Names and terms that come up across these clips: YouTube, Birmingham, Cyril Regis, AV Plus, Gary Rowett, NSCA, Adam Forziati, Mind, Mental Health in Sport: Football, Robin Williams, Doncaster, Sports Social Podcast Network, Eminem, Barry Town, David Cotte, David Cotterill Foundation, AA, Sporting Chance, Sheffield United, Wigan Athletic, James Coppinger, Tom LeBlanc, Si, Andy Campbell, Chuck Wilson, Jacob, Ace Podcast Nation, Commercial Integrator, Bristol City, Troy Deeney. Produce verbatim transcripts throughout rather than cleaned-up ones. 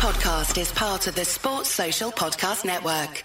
podcast is part of the Sports Social Podcast Network.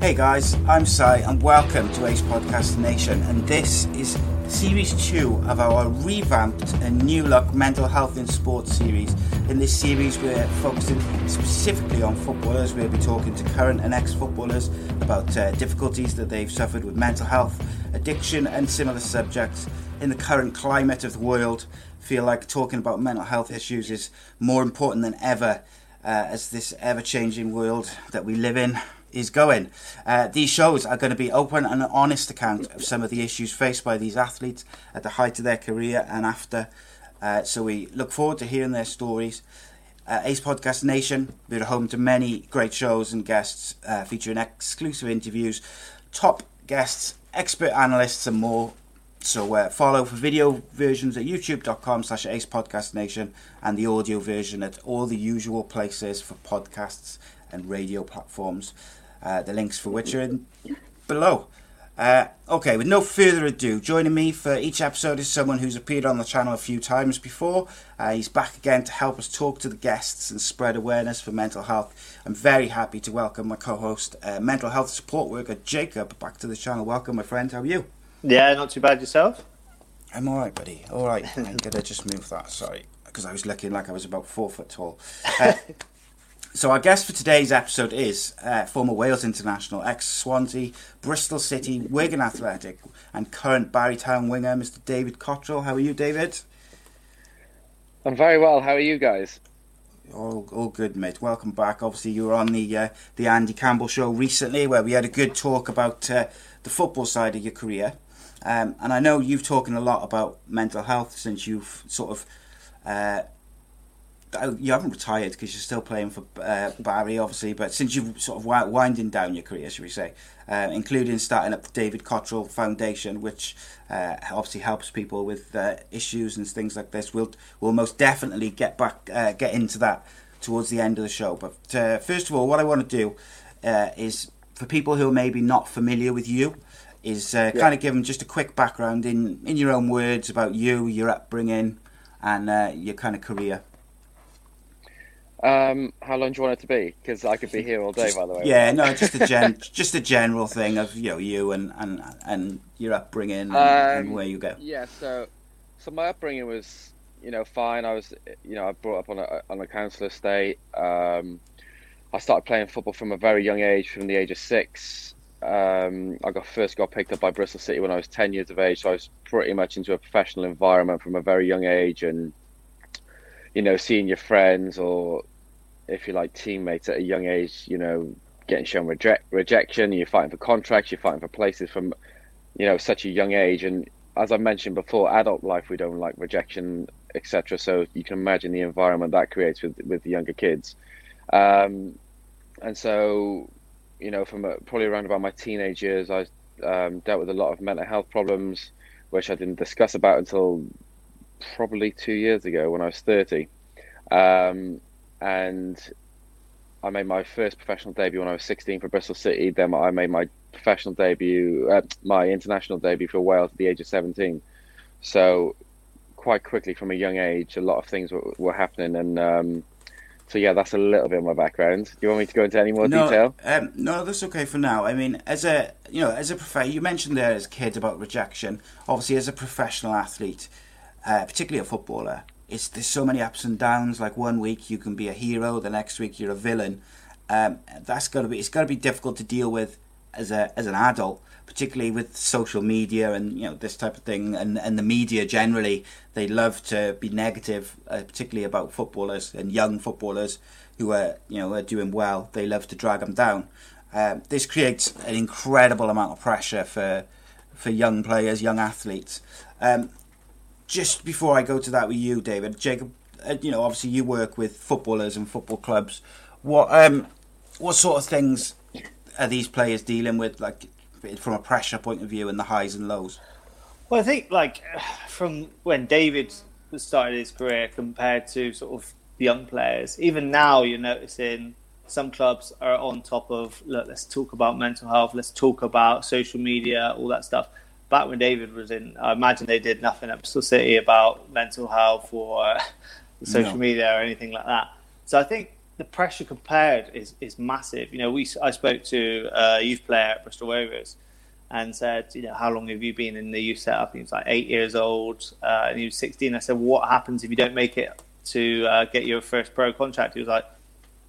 Hey guys, I'm Si and welcome to Ace Podcast Nation, and this is Series two of our revamped and new look mental health in sports series. In this series we're focusing specifically on footballers. We'll be talking to current and ex-footballers about uh, difficulties that they've suffered with mental health, addiction and similar subjects. In the current climate of the world, feel like talking about mental health issues is more important than ever uh, as this ever-changing world that we live in is going. Uh, these shows are going to be open and honest account of some of the issues faced by these athletes at the height of their career and after. Uh, so we look forward to hearing their stories. Uh, Ace Podcast Nation, we're home to many great shows and guests uh, featuring exclusive interviews, top guests, expert analysts and more. So uh, follow for video versions at youtube.com slash Ace Podcast Nation and the audio version at all the usual places for podcasts and radio platforms. Uh, the links for which are in below. Uh, okay, with no further ado, joining me for each episode is someone who's appeared on the channel a few times before. Uh, he's back again to help us talk to the guests and spread awareness for mental health. I'm very happy to welcome my co-host, uh, mental health support worker Jacob, back to the channel. Welcome, my friend. How are you? Yeah, not too bad yourself. I'm all right, buddy. All right. I'm gonna just move that. Sorry, because I was looking like I was about four foot tall. Uh, So our guest for today's episode is uh, former Wales international, ex-Swansea, Bristol City, Wigan Athletic and current Barry Town winger, Mister David Cotterill. How are you, David? I'm very well. How are you guys? All, all good, mate. Welcome back. Obviously, you were on the uh, the Andy Campbell show recently where we had a good talk about uh, the football side of your career. Um, and I know you've talking a lot about mental health since you've sort of... Uh, You haven't retired because you're still playing for uh, Barry, obviously, but since you're sort of winding down your career, should we say, uh, including starting up the David Cotterill Foundation, which uh, obviously helps people with uh, issues and things like this. We'll we'll most definitely get back uh, get into that towards the end of the show. But uh, first of all, what I want to do uh, is for people who are maybe not familiar with you, is uh, yeah. kind of give them just a quick background in in your own words about you, your upbringing, and uh, your kind of career. Um, how long do you want it to be? Because I could be here all day, just, by the way. Yeah, no, just a gen, just a general thing of you know you and and, and your upbringing and, um, and where you go. Yeah, so so my upbringing was you know fine. I was you know I brought up on a on a council estate. Um, I started playing football from a very young age, from the age of six. Um, I got first got picked up by Bristol City when I was ten years of age. So I was pretty much into a professional environment from a very young age, and you know seeing your friends or if you like teammates at a young age, you know, getting shown reject, rejection, you're fighting for contracts, you're fighting for places from, you know, such a young age. And as I mentioned before, adult life, we don't like rejection, et cetera. So you can imagine the environment that creates with, with the younger kids. Um, and so, you know, from a, probably around about my teenage years, I um, dealt with a lot of mental health problems, which I didn't discuss about until probably two years ago when I was thirty. Um, And I made my first professional debut when I was sixteen for Bristol City. Then I made my professional debut, uh, my international debut for Wales at the age of seventeen. So quite quickly from a young age, a lot of things were, were happening. And um, so, yeah, that's a little bit of my background. Do you want me to go into any more no, detail? Um, no, that's okay for now. I mean, as a, you know, as a prof- you mentioned there as a kid about rejection. Obviously, as a professional athlete, uh, particularly a footballer, It's, there's so many ups and downs. Like one week you can be a hero, the next week you're a villain. Um, that's got to be it's got to be difficult to deal with as a as an adult, particularly with social media and you know this type of thing. And, and the media generally, they love to be negative, uh, particularly about footballers and young footballers who are you know are doing well. They love to drag them down. Um, this creates an incredible amount of pressure for for young players, young athletes. Um, Just before I go to that with you, David, Jacob, uh, you know, obviously you work with footballers and football clubs. What um, what sort of things are these players dealing with, like from a pressure point of view and the highs and lows? Well, I think like from when David started his career compared to sort of young players, even now you're noticing some clubs are on top of, look, let's talk about mental health, let's talk about social media, all that stuff. Back when David was in, I imagine they did nothing at Bristol City about mental health or social no. media or anything like that. So I think the pressure compared is, is massive. You know, we I spoke to a youth player at Bristol Rovers and said, you know, how long have you been in the youth setup? And he was like eight years old uh, and he was sixteen. I said, what happens if you don't make it to uh, get your first pro contract? He was like,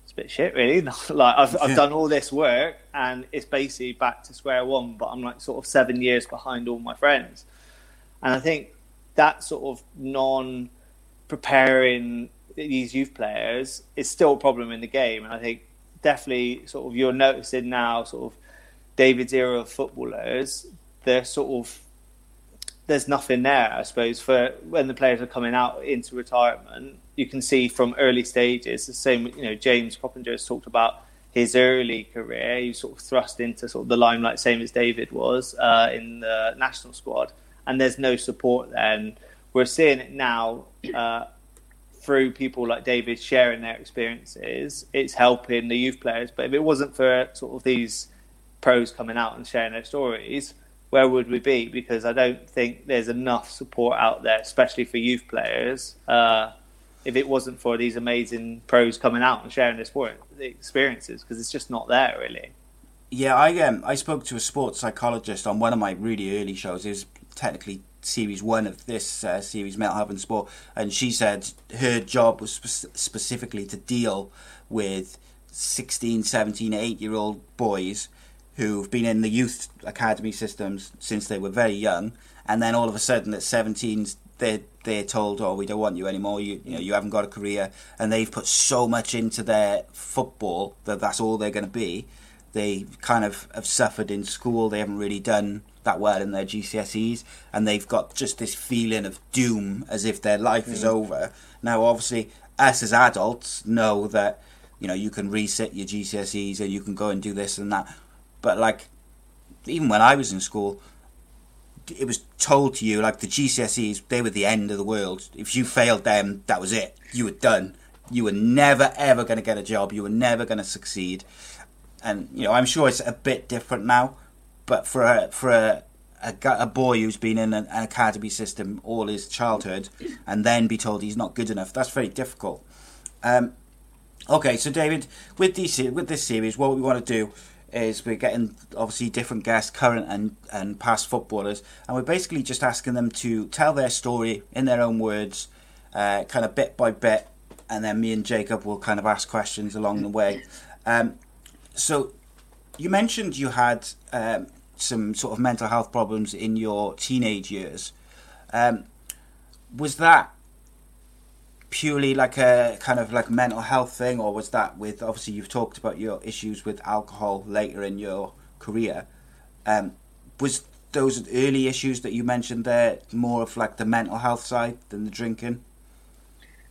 it's a bit shit, really. like I've, yeah. I've done all this work and it's basically back to square one, but I'm like sort of seven years behind all my friends. And I think that sort of non-preparing these youth players is still a problem in the game. And I think definitely sort of you're noticing now sort of David's era of footballers, they're sort of, there's nothing there, I suppose, for when the players are coming out into retirement. You can see from early stages, the same, you know, James Coppinger has talked about his early career. He was sort of thrust into sort of the limelight, same as David was uh, in the national squad. And there's no support then. We're seeing it now uh, through people like David sharing their experiences. It's helping the youth players. But if it wasn't for sort of these pros coming out and sharing their stories, where would we be? Because I don't think there's enough support out there, especially for youth players. Uh, if it wasn't for these amazing pros coming out and sharing their sport the experiences, because it's just not there, really. Yeah, I um, I spoke to a sports psychologist on one of my really early shows. It was technically series one of this uh, series, Mental Health and Sport, and she said her job was spe- specifically to deal with sixteen, seventeen, eight-year-old boys who've been in the youth academy systems since they were very young, and then all of a sudden at seventeen, they're, they're told, oh, we don't want you anymore, you, you know, you haven't got a career, and they've put so much into their football that that's all they're going to be. They kind of have suffered in school, they haven't really done that well in their G C S Es, and they've got just this feeling of doom as if their life mm. is over. Now, obviously, us as adults know that, you know, you can reset your G C S Es and you can go and do this and that. But, like, even when I was in school, it was told to you, like, the G C S Es, they were the end of the world. If you failed them, that was it. You were done. You were never, ever going to get a job. You were never going to succeed. And, you know, I'm sure it's a bit different now. But for a, for a, a, a boy who's been in an, an academy system all his childhood and then be told he's not good enough, that's very difficult. Um, okay, so, David, with, these, with this series, what we want to do is we're getting obviously different guests, current and, and past footballers, and we're basically just asking them to tell their story in their own words, uh, kind of bit by bit, and then me and Jacob will kind of ask questions along the way. Um, so you mentioned you had um, some sort of mental health problems in your teenage years. Um, was that purely like a kind of like mental health thing, or was that with, obviously you've talked about your issues with alcohol later in your career, um was those early issues that you mentioned there more of like the mental health side than the drinking?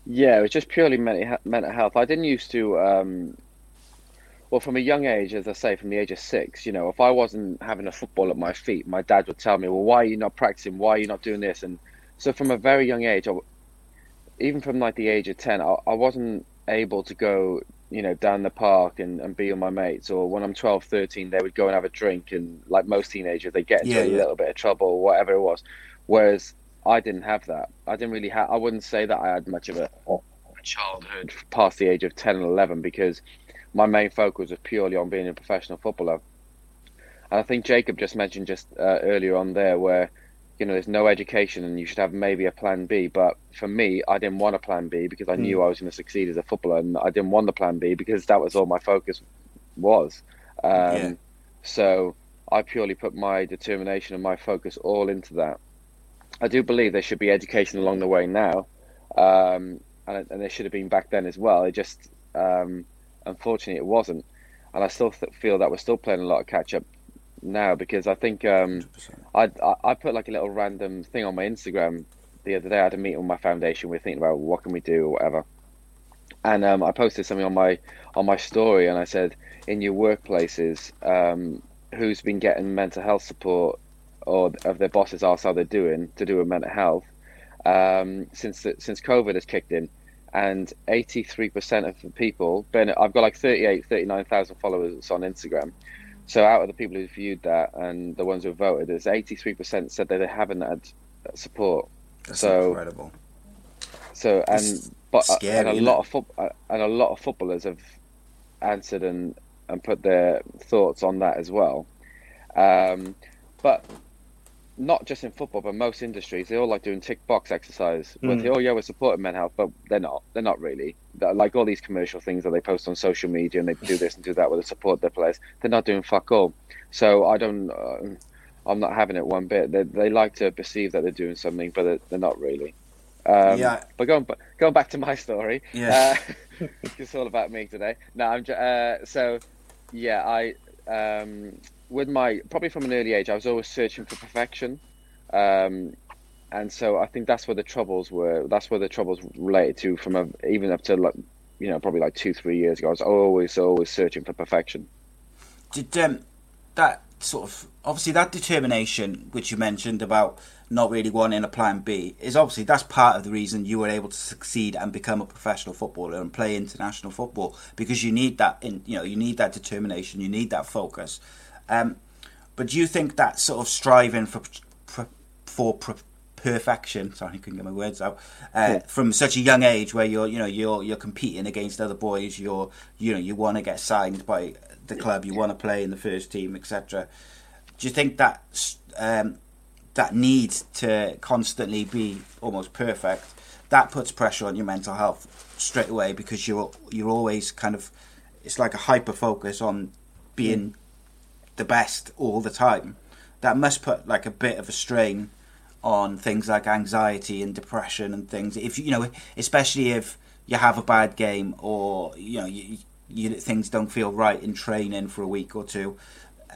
Yeah, it was just purely mental health. I didn't used to um well, from a young age, as I say, from the age of six, you know, if I wasn't having a football at my feet, my dad would tell me, well, why are you not practicing, why are you not doing this? And so from a very young age, I even from like the age of ten, I, I wasn't able to go, you know, down the park and, and be with my mates. Or when I'm twelve, thirteen, they would go and have a drink, and like most teenagers, they get into yeah, yeah. a little bit of trouble or whatever it was. Whereas I didn't have that. I didn't really have, I wouldn't say that I had much of a childhood past the age of ten and eleven, because my main focus was purely on being a professional footballer. And I think Jacob just mentioned just uh, earlier on there where, you know, there's no education and you should have maybe a plan B. But for me, I didn't want a plan B because I mm. knew I was going to succeed as a footballer, and I didn't want the plan B because that was all my focus was. Um, yeah. So I purely put my determination and my focus all into that. I do believe there should be education along the way now. Um, and, and there should have been back then as well. It just, um, unfortunately, it wasn't. And I still th- feel that we're still playing a lot of catch-up now, because I think um, I, I I put like a little random thing on my Instagram the other day. I had a meeting with my foundation. We were thinking about what can we do or whatever, and um, I posted something on my on my story, and I said, in your workplaces, um, who's been getting mental health support or of their boss's ass how they're doing to do with mental health um, since the, since COVID has kicked in. And eighty-three percent of the people, Ben, I've got like thirty-eight, thirty-nine thousand followers on Instagram. So out of the people who viewed that and the ones who voted, it's eighty-three percent said that they haven't had support. That's so, incredible. So and it's but scary, and a lot of fo- and a lot of footballers have answered and, and put their thoughts on that as well. Um, but not just in football, but most industries, they all like doing tick box exercise. Mm. Where they, oh yeah, we're supporting men's health, but they're not. They're not really. They're like all these commercial things that they post on social media, and they do this and do that with the support their players. They're not doing fuck all. So I don't. Uh, I'm not having it one bit. They they like to perceive that they're doing something, but they're, they're not really. Um, yeah. But going going back to my story, yeah, uh, it's all about me today. No, I'm just, uh, so yeah, I. Um, With my probably from an early age, I was always searching for perfection, um, and so I think that's where the troubles were. That's where the troubles related to from a, even up to like you know probably like two three years ago. I was always always searching for perfection. Did um, that sort of obviously that determination which you mentioned about not really wanting a plan B is obviously that's part of the reason you were able to succeed and become a professional footballer and play international football because you need that in you know you need that determination, you need that focus. Um, but do you think that sort of striving for for, for perfection, sorry, I couldn't get my words out, uh, yeah. from such a young age, where you're you know you're you're competing against other boys, you're you know you want to get signed by the club, you want to play in the first team, et cetera. Do you think that um, that need to constantly be almost perfect that puts pressure on your mental health straight away because you're you're always kind of it's like a hyper focus on being. Mm. the best all the time. That must put like a bit of a strain on things like anxiety and depression and things. If you know, especially if you have a bad game or you know you, you things don't feel right in training for a week or two,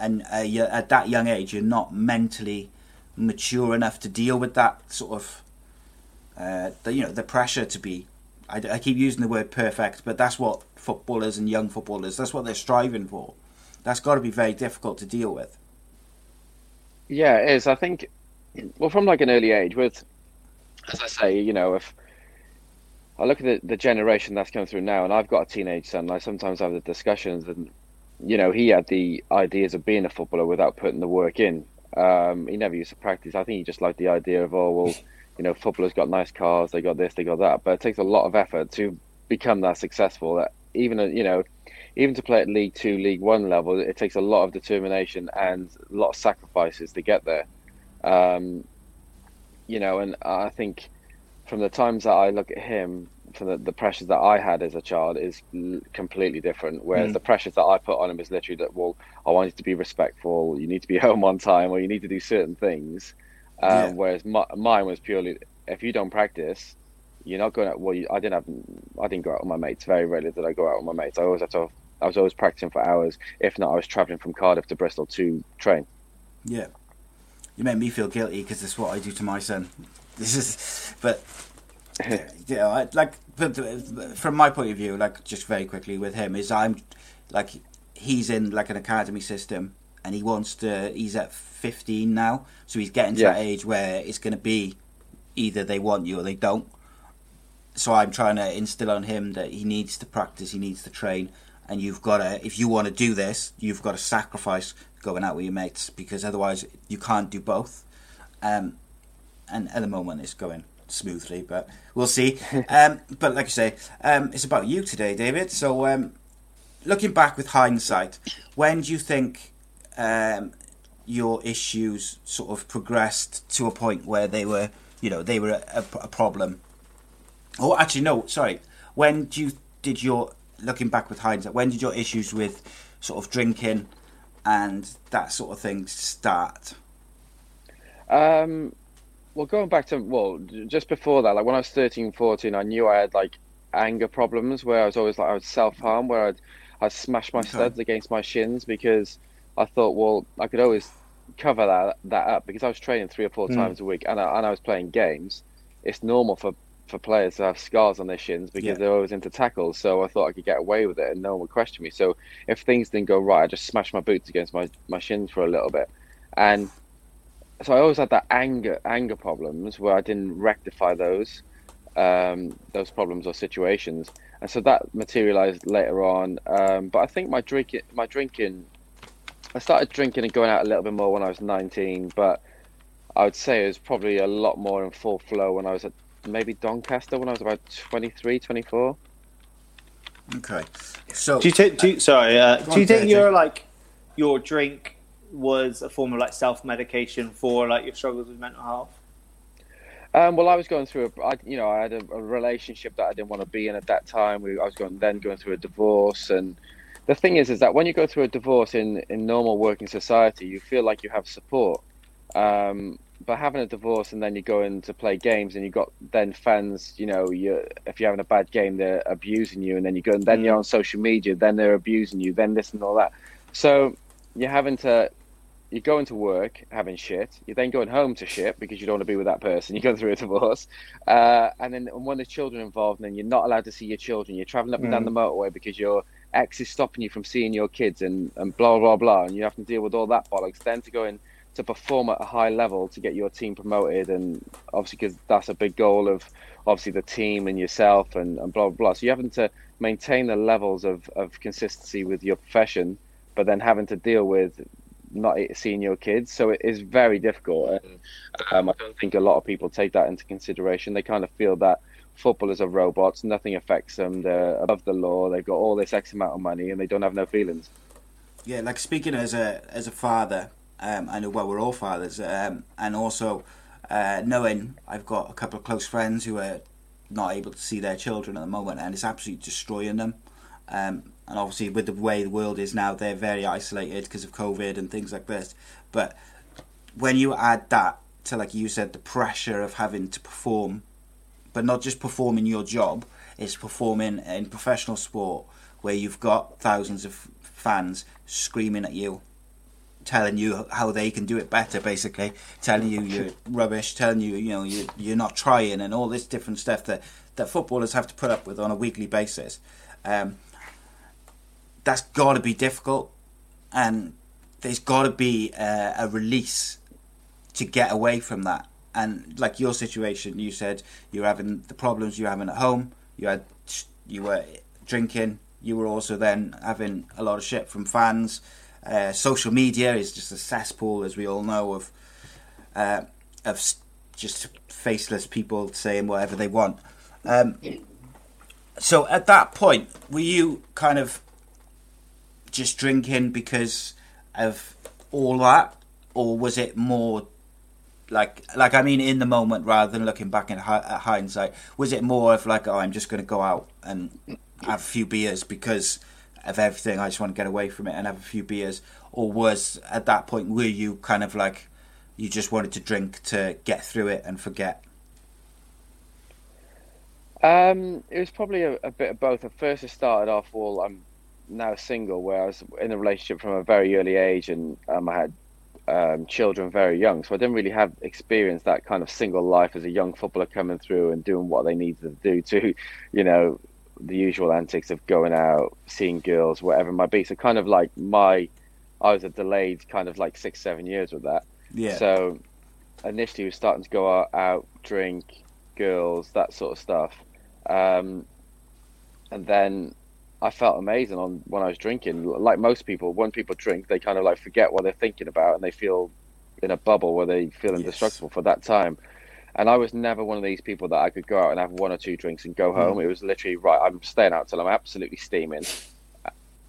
and uh, you're, at that young age you're not mentally mature enough to deal with that sort of uh, the, you know the pressure to be. I, I keep using the word perfect, but that's what footballers and young footballers that's what they're striving for. That's got to be very difficult to deal with. Yeah, it is. I think, well, from like an early age, with, as I say, you know, if I look at the, the generation that's come through now, and I've got a teenage son, and I sometimes have the discussions, and, you know, he had the ideas of being a footballer without putting the work in. Um, he never used to practice. I think he just liked the idea of, oh, well, you know, footballers got nice cars, they got this, they got that. But it takes a lot of effort to become that successful, that even, you know, even to play at League Two, League One level, it takes a lot of determination and a lot of sacrifices to get there. Um, you know, and I think from the times that I look at him, from the, the pressures that I had as a child is completely different. Whereas mm. the pressures that I put on him is literally that, well, I want you to be respectful, you need to be home on time, or you need to do certain things. Um, yeah. Whereas my, mine was purely, if you don't practice, you're not going out. Well, you, I didn't have, I didn't go out with my mates. Very rarely did I go out with my mates. I always had to. I was always practicing for hours. If not, I was travelling from Cardiff to Bristol to train. Yeah. You make me feel guilty because that's what I do to my son. This is, but, you know, I, like, but from my point of view, like, just very quickly with him, is I'm, like, he's in, like, an academy system and he wants to, he's at fifteen now. So he's getting to yeah. that age where it's going to be either they want you or they don't. So I'm trying to instill on him that he needs to practice, he needs to train. And you've got to, if you want to do this, you've got to sacrifice going out with your mates because otherwise you can't do both. Um, and at the moment it's going smoothly, but we'll see. um, but like I say, um, it's about you today, David. So um, looking back with hindsight, when do you think um, your issues sort of progressed to a point where they were, you know, they were a, a problem? Oh, actually, no, sorry. When do you, did your... Looking back with hindsight, when did your issues with sort of drinking and that sort of thing start? Um, well, going back to, well, just before that, like when I was thirteen, fourteen, I knew I had like anger problems where I was always like, I would self-harm where I'd, I'd smash my studs against my shins because I thought, well, I could always cover that that up because I was training three or four mm. times a week and I, and I was playing games. It's normal for for players to have scars on their shins because yeah. they're always into tackles, so I thought I could get away with it and no one would question me. So if things didn't go right, I just smashed my boots against my, my shins for a little bit. And so I always had that anger anger problems where I didn't rectify those um, those problems or situations, and so that materialized later on. Um, but I think my drink my drinking, I started drinking and going out a little bit more when I was nineteen, but I would say it was probably a lot more in full flow when I was at maybe Doncaster when I was about twenty-three, twenty-four. Okay, so do you take? Do you, sorry, uh, do you think your like your drink was a form of like self-medication for like your struggles with mental health? Um, well, I was going through a, I, you know, I had a, a relationship that I didn't want to be in at that time. We, I was going then going through a divorce, and the thing is, is that when you go through a divorce in in normal working society, you feel like you have support. Um, but having a divorce and then you go in to play games and you got then fans, you know, you if you're having a bad game, they're abusing you, and then you go and then mm. you're on social media, then they're abusing you, then this and all that. So you're having to, you go into work having shit, you're then going home to shit because you don't want to be with that person. You go through a divorce, uh, and then when there's children involved, then you're not allowed to see your children. You're traveling up mm. and down the motorway because your ex is stopping you from seeing your kids, and, and blah, blah, blah. And you have to deal with all that bollocks then to go in to perform at a high level to get your team promoted, and obviously because that's a big goal of obviously the team and yourself, and, and blah, blah, blah. So you're having to maintain the levels of, of consistency with your profession, but then having to deal with not seeing your kids. So it is very difficult. Um, I don't think a lot of people take that into consideration. They kind of feel that footballers are robots, nothing affects them, they're above the law, they've got all this X amount of money and they don't have no feelings. Yeah, like speaking as a as a father, Um, I know, well, we're all fathers, um, and also uh, knowing I've got a couple of close friends who are not able to see their children at the moment, and it's absolutely destroying them. Um, and obviously, with the way the world is now, they're very isolated because of COVID and things like this. But when you add that to, like you said, the pressure of having to perform, but not just performing your job, it's performing in professional sport where you've got thousands of fans screaming at you, telling you how they can do it better, basically telling you you're rubbish, telling you you know you you're not trying, and all this different stuff that, that footballers have to put up with on a weekly basis. Um, that's got to be difficult, and there's got to be a, a release to get away from that. And like your situation, you said you're having the problems you're having at home. You had you were drinking. You were also then having a lot of shit from fans. Uh, social media is just a cesspool, as we all know, of uh, of just faceless people saying whatever they want. Um, so at that point, were you kind of just drinking because of all that, or was it more like, like I mean, in the moment rather than looking back in hi- at hindsight, was it more of like, oh, I'm just going to go out and have a few beers because of everything, I just want to get away from it and have a few beers? Or was at that point, were you kind of like, you just wanted to drink to get through it and forget? Um, it was probably a, a bit of both. At first it started off, well, I'm now single, where I was in a relationship from a very early age, and um, I had um, children very young, so I didn't really have experience that kind of single life as a young footballer coming through and doing what they needed to do to, you know, the usual antics of going out, seeing girls, whatever it might be. So kind of like my, I was a delayed kind of like six, seven years with that. Yeah. So initially we were starting to go out, out drink, girls, that sort of stuff. Um, and then I felt amazing on when I was drinking. Like most people, when people drink, they kind of like forget what they're thinking about and they feel in a bubble where they feel indestructible yes. for that time. And I was never one of these people that I could go out and have one or two drinks and go home. Mm. It was literally, right, I'm staying out till I'm absolutely steaming.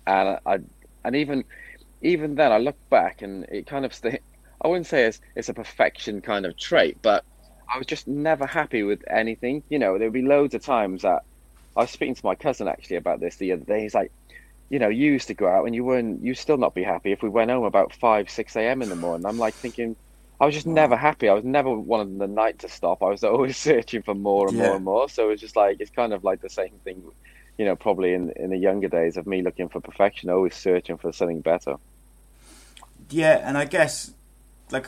And I, and even even then, I look back and it kind of, st- I wouldn't say it's, it's a perfection kind of trait, but I was just never happy with anything. You know, there would be loads of times that, I was speaking to my cousin actually about this the other day. He's like, you know, you used to go out and you weren't, you'd still not be happy if we went home about five, six a.m. in the morning. I'm like thinking, I was just never happy. I was never wanting the night to stop. I was always searching for more and yeah. more and more. So it's just like, it's kind of like the same thing, you know, probably in, in the younger days of me looking for perfection, always searching for something better. Yeah. And I guess like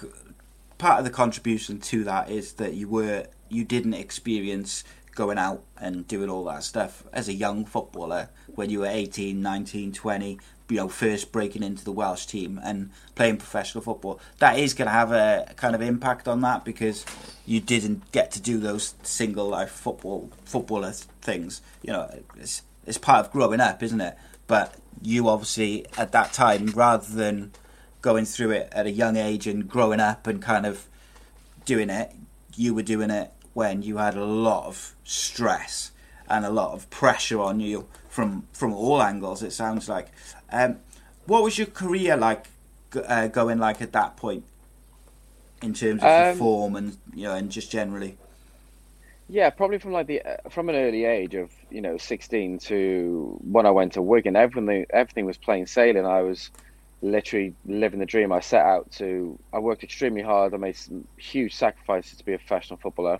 part of the contribution to that is that you were, you didn't experience going out and doing all that stuff. As a young footballer, when you were eighteen, nineteen, twenty, you know, first breaking into the Welsh team and playing professional football, that is going to have a kind of impact on that, because you didn't get to do those single life football footballer things. You know, it's it's part of growing up, isn't it? But you obviously at that time, rather than going through it at a young age and growing up and kind of doing it, you were doing it when you had a lot of stress and a lot of pressure on you from from all angles, it sounds like. Um, what was your career like uh, going like at that point in terms of um, your form and, you know, and just generally? Yeah, probably from like the uh, from an early age of, you know, sixteen to when I went to Wigan, everything everything was plain sailing. I was literally living the dream. I set out to. I worked extremely hard. I made some huge sacrifices to be a professional footballer.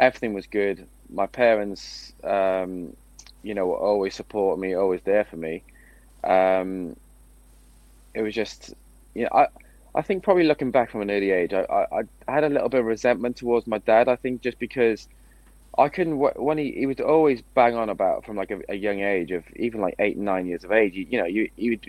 Everything was good. My parents, um, you know, were always supporting me, always there for me. Um, it was just, you know, I, I think probably looking back from an early age, I, I, I had a little bit of resentment towards my dad. I think just because I couldn't, when he, he would always bang on about from like a, a young age of even like eight, nine years of age, you, you know, you, you'd,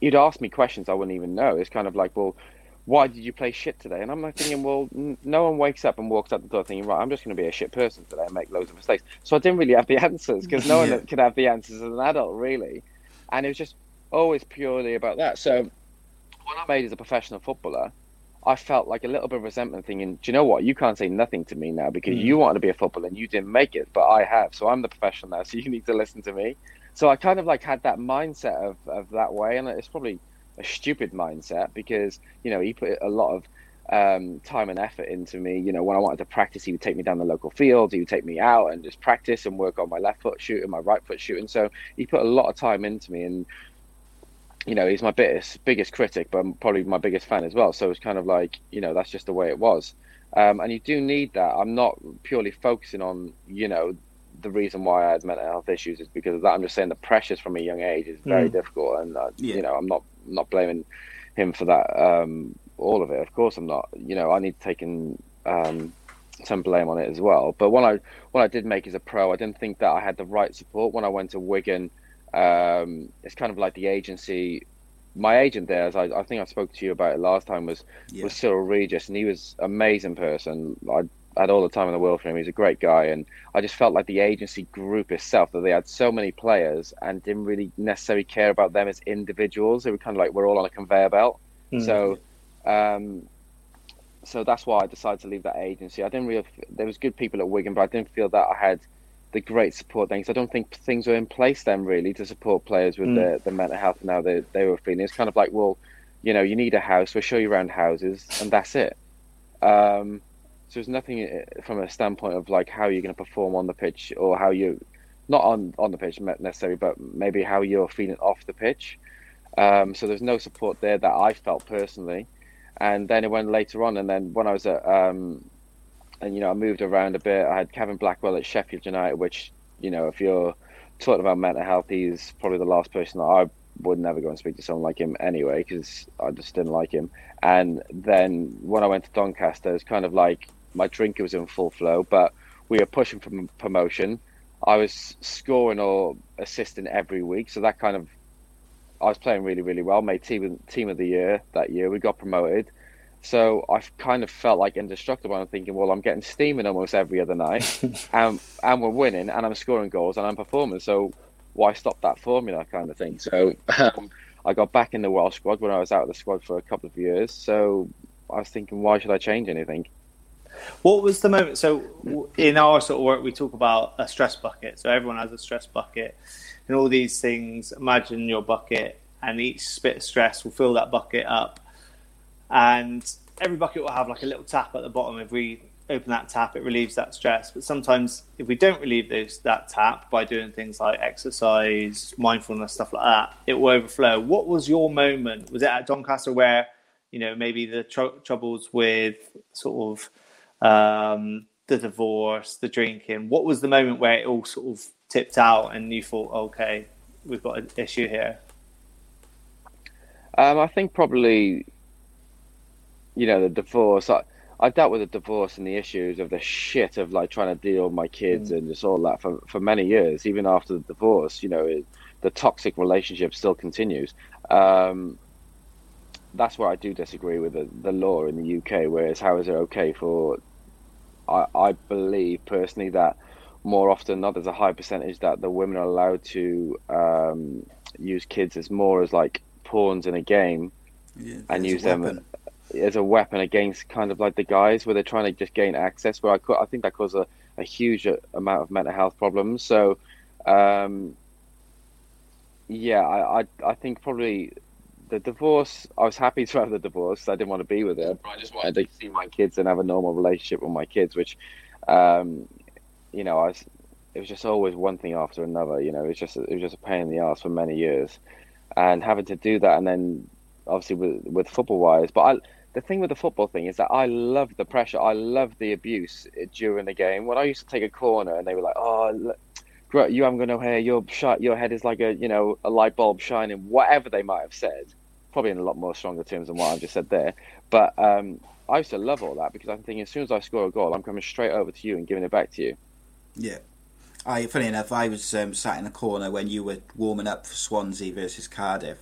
you'd ask me questions I wouldn't even know. It's kind of like, well, why did you play shit today? And I'm like thinking, well, n- no one wakes up and walks out the door thinking, right, I'm just going to be a shit person today and make loads of mistakes. So I didn't really have the answers, because no one could have the answers as an adult, really. And it was just always purely about that. So when I made as a professional footballer, I felt like a little bit of resentment thinking, do you know what? You can't say nothing to me now because mm. you wanted to be a footballer and you didn't make it, but I have. So I'm the professional now, so you need to listen to me. So I kind of like had that mindset of, of that way. And it's probably a stupid mindset because, you know, he put a lot of um, time and effort into me. You know, when I wanted to practice, he would take me down the local field. He would take me out and just practice and work on my left foot shooting, my right foot shooting. So he put a lot of time into me. And, you know, he's my biggest, biggest critic, but I'm probably my biggest fan as well. So it's kind of like, you know, that's just the way it was. Um, and you do need that. I'm not purely focusing on, you know, the reason why I had mental health issues is because of that. I'm just saying the pressures from a young age is very mm. difficult. And, uh, yeah. you know, I'm not, not blaming him for that. Um, all of it. Of course I'm not, you know, I need to take in, um, some blame on it as well. But when I, when I did make as a pro, I didn't think that I had the right support. When I went to Wigan, um, it's kind of like the agency, my agent there, as I, I think I spoke to you about it last time, was, yeah. was Cyril Regis, and he was an amazing person. I, had all the time in the world for him. He's a great guy, and I just felt like the agency group itself, that they had so many players and didn't really necessarily care about them as individuals. They were kind of like, we're all on a conveyor belt. Mm-hmm. So um, so that's why I decided to leave that agency. I didn't really, there was good people at Wigan, but I didn't feel that I had the great support then, because I don't think things were in place then really to support players with mm. their, their mental health and how they, they were feeling. It's kind of like, well, you know, you need a house, we'll show you around houses, and that's it. Um So there's nothing from a standpoint of like how you're going to perform on the pitch, or how you, not on, on the pitch necessarily, but maybe how you're feeling off the pitch. Um, so there's no support there that I felt personally. And then it went later on. And then when I was at, um, and, you know, I moved around a bit. I had Kevin Blackwell at Sheffield United, which, you know, if you're talking about mental health, he's probably the last person that I would never go and speak to someone like him anyway, because I just didn't like him. And then when I went to Doncaster, it was kind of like, my drinking was in full flow, but we were pushing for promotion. I was scoring or assisting every week. So that kind of, I was playing really, really well, made team, team of the year that year. We got promoted. So I kind of felt like indestructible. I'm thinking, well, I'm getting steaming almost every other night and, and we're winning and I'm scoring goals and I'm performing. So why stop that formula kind of thing? So um, I got back in the Welsh squad when I was out of the squad for a couple of years. So I was thinking, why should I change anything? What was the moment? So in our sort of work, we talk about a stress bucket. So everyone has a stress bucket and all these things. Imagine your bucket, and each bit of stress will fill that bucket up. And every bucket will have like a little tap at the bottom. If we open that tap, it relieves that stress. But sometimes if we don't relieve those, that tap by doing things like exercise, mindfulness, stuff like that, it will overflow. What was your moment? Was it at Doncaster where, you know, maybe the tr- troubles with sort of, Um, the divorce, the drinking? What was the moment where it all sort of tipped out and you thought, okay, we've got an issue here? Um, I think probably, you know, the divorce. I, I've dealt with the divorce and the issues of the shit of like trying to deal with my kids mm. and just all that for, for many years. Even after the divorce, you know, it, the toxic relationship still continues. Um, that's where I do disagree with the, the law in the U K, whereas how is it okay for, I, I believe personally that more often than not, there's a high percentage that the women are allowed to um, use kids as more as like pawns in a game yeah, and use them as a weapon against kind of like the guys where they're trying to just gain access, where I, I think that causes a, a huge amount of mental health problems. So, um, yeah, I, I, I think probably the divorce, I was happy to have the divorce. I didn't want to be with her, but I just wanted to see my kids and have a normal relationship with my kids, which, um, you know, I was, it was just always one thing after another, you know, it was just, it was just a pain in the ass for many years and having to do that. And then obviously with, with football wise, but I, the thing with the football thing is that I love the pressure. I love the abuse during the game. When I used to take a corner and they were like, oh, you haven't got no hair, your shot, your head is like a, you know, a light bulb shining, whatever they might have said, probably in a lot more stronger terms than what I've just said there. But um, I used to love all that because I'm thinking as soon as I score a goal, I'm coming straight over to you and giving it back to you. Yeah. I, funny enough, I was um, sat in a corner when you were warming up for Swansea versus Cardiff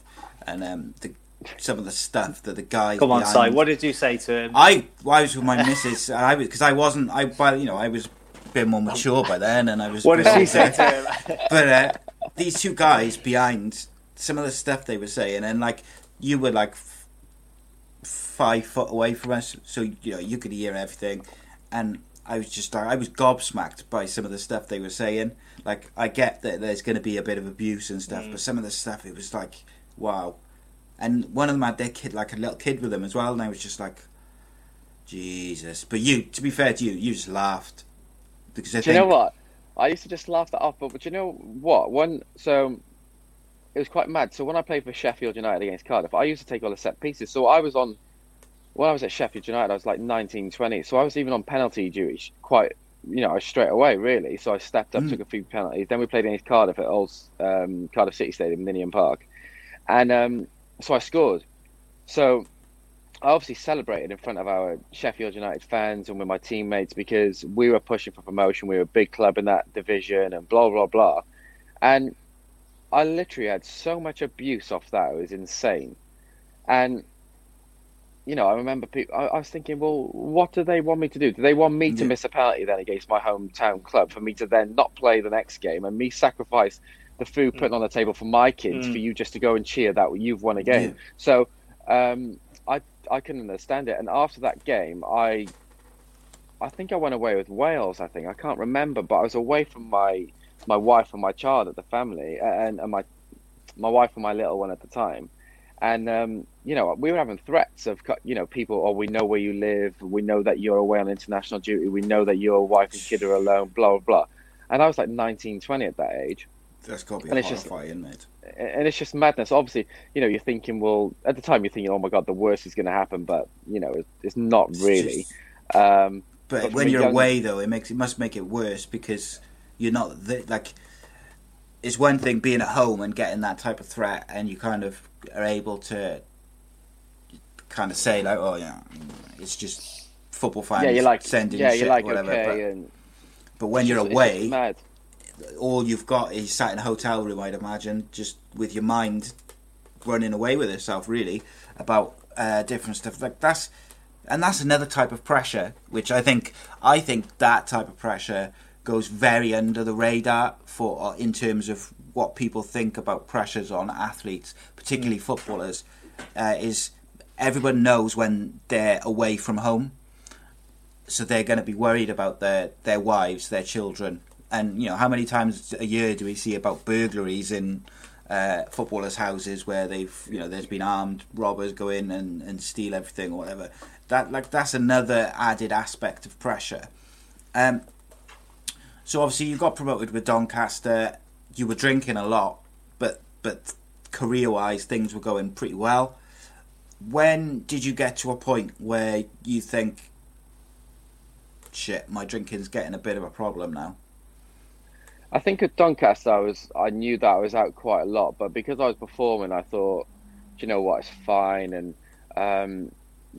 and um, the some of the stuff that the guy come on, Si, what did you say to him? I, I was with my missus, I was because I wasn't, I, but you know, I was a bit more mature by then, and I was. What did she say to him? But uh, these two guys behind, some of the stuff they were saying, and like you were like f- five foot away from us, so you know you could hear everything, and I was just like I was gobsmacked by some of the stuff they were saying. Like I get that there's going to be a bit of abuse and stuff, mm. but some of the stuff it was like wow. And one of them had their kid, like a little kid with them as well. And I was just like, Jesus. But you, to be fair to you, you just laughed. Because I do think... you know what? I used to just laugh that off. But, but you know what? One, so it was quite mad. So when I played for Sheffield United against Cardiff, I used to take all the set pieces. So I was on, when I was at Sheffield United, I was like nineteen, twenty. So I was even on penalty duty quite, you know, straight away, really. So I stepped up, mm. took a few penalties. Then we played against Cardiff at old um, Cardiff City Stadium, Ninian Park. And... um so I scored. So I obviously celebrated in front of our Sheffield United fans and with my teammates because we were pushing for promotion. We were a big club in that division and blah, blah, blah. And I literally had so much abuse off that. It was insane. And, you know, I remember people, I, I was thinking, well, what do they want me to do? Do they want me yeah. to miss a penalty then against my hometown club for me to then not play the next game and me sacrifice the food put on the table for my kids mm. for you just to go and cheer that you've won a game? Yeah. So um, I I couldn't understand it. And after that game, I I think I went away with Wales. I think I can't remember, but I was away from my my wife and my child at the family, and, and my my wife and my little one at the time. And um, you know, we were having threats of you know people. Oh, we know where you live. We know that you're away on international duty. We know that your wife and kid are alone. Blah blah blah. And I was like nineteen, twenty at that age. That's got to be and horrifying, just, mate. And it's just madness. Obviously, you know, you're thinking, well, at the time you're thinking, oh, my God, the worst is going to happen. But, you know, it's not really. It's just... um, but, but when you're young... away, though, it makes it must make it worse because you're not the, like it's one thing being at home and getting that type of threat and you kind of are able to kind of say, like, oh, yeah, it's just football fans yeah, you're like, sending yeah, shit, you're like, whatever. Okay, but, and... but when you're just, away... It's mad. All you've got is sat in a hotel room, I'd imagine, just with your mind running away with itself, really, about uh, different stuff. Like that's, and that's another type of pressure, which I think, I think that type of pressure goes very under the radar for, in terms of what people think about pressures on athletes, particularly footballers. Uh, is everyone knows when they're away from home, so they're going to be worried about their their wives, their children. And, you know, how many times a year do we see about burglaries in uh, footballers' houses where they've, you know, there's been armed robbers go in and, and steal everything or whatever. That, like, that's another added aspect of pressure. Um, so, obviously, you got promoted with Doncaster. You were drinking a lot, but, but career-wise, things were going pretty well. When did you get to a point where you think, shit, my drinking's getting a bit of a problem now? I think at Doncaster, I was I knew that I was out quite a lot, but because I was performing, I thought, do you know what, it's fine. And um,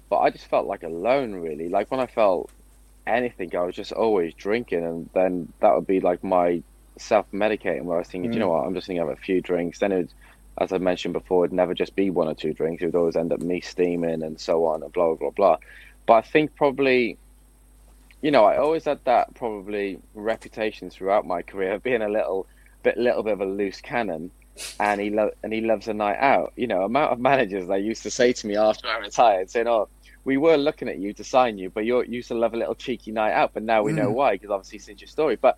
but I just felt like alone, really. Like when I felt anything, I was just always drinking, and then that would be like my self-medicating, where I was thinking, mm. do you know what, I'm just going to have a few drinks. Then it would, as I mentioned before, it'd never just be one or two drinks. It would always end up me steaming and so on and blah, blah, blah. But I think probably, you know, I always had that probably reputation throughout my career of being a little bit, little bit of a loose cannon. And he lo- and he loves a night out. You know, amount of managers they used to say to me after I retired, saying, "Oh, we were looking at you to sign you, but you used to love a little cheeky night out, but now we mm. know why, because obviously since your story." But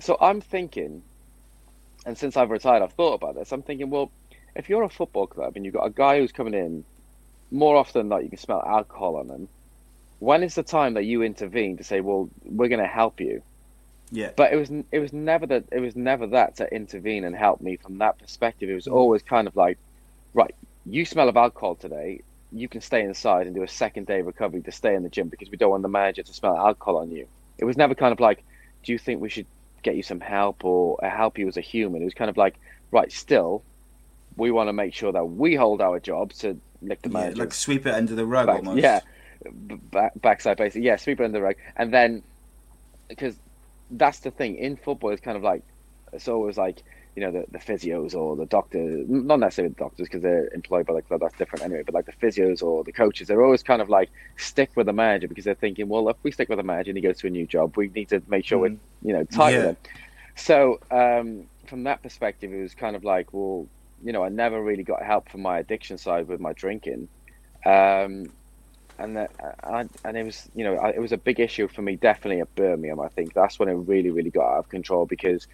so I'm thinking, and since I've retired, I've thought about this. I'm thinking, well, if you're a football club and you've got a guy who's coming in, more often than not, you can smell alcohol on him. When is the time that you intervene to say, "Well, we're going to help you"? Yeah, but it was it was never that it was never that to intervene and help me from that perspective. It was always kind of like, right, you smell of alcohol today, you can stay inside and do a second day recovery to stay in the gym, because we don't want the manager to smell alcohol on you. It was never kind of like, do you think we should get you some help or help you as a human? It was kind of like, right, still, we want to make sure that we hold our jobs to lick the manager, yeah, like sweep it under the rug, back, almost. Yeah, back, backside basically. Yeah, sweep it under the rug, and then because. That's the thing in football, it's kind of like, it's always like, you know, the, the physios or the doctors, not necessarily the doctors because they're employed by the club, that's different anyway, but like the physios or the coaches, they're always kind of like, stick with the manager, because they're thinking, well, if we stick with the manager and he goes to a new job, we need to make sure mm. we're, you know, tight yeah. with him. So um, from that perspective, it was kind of like, well, you know, I never really got help from my addiction side with my drinking. Um, And that, I, and it was, you know, I, it was a big issue for me, definitely at Birmingham. I think that's when it really, really got out of control, because,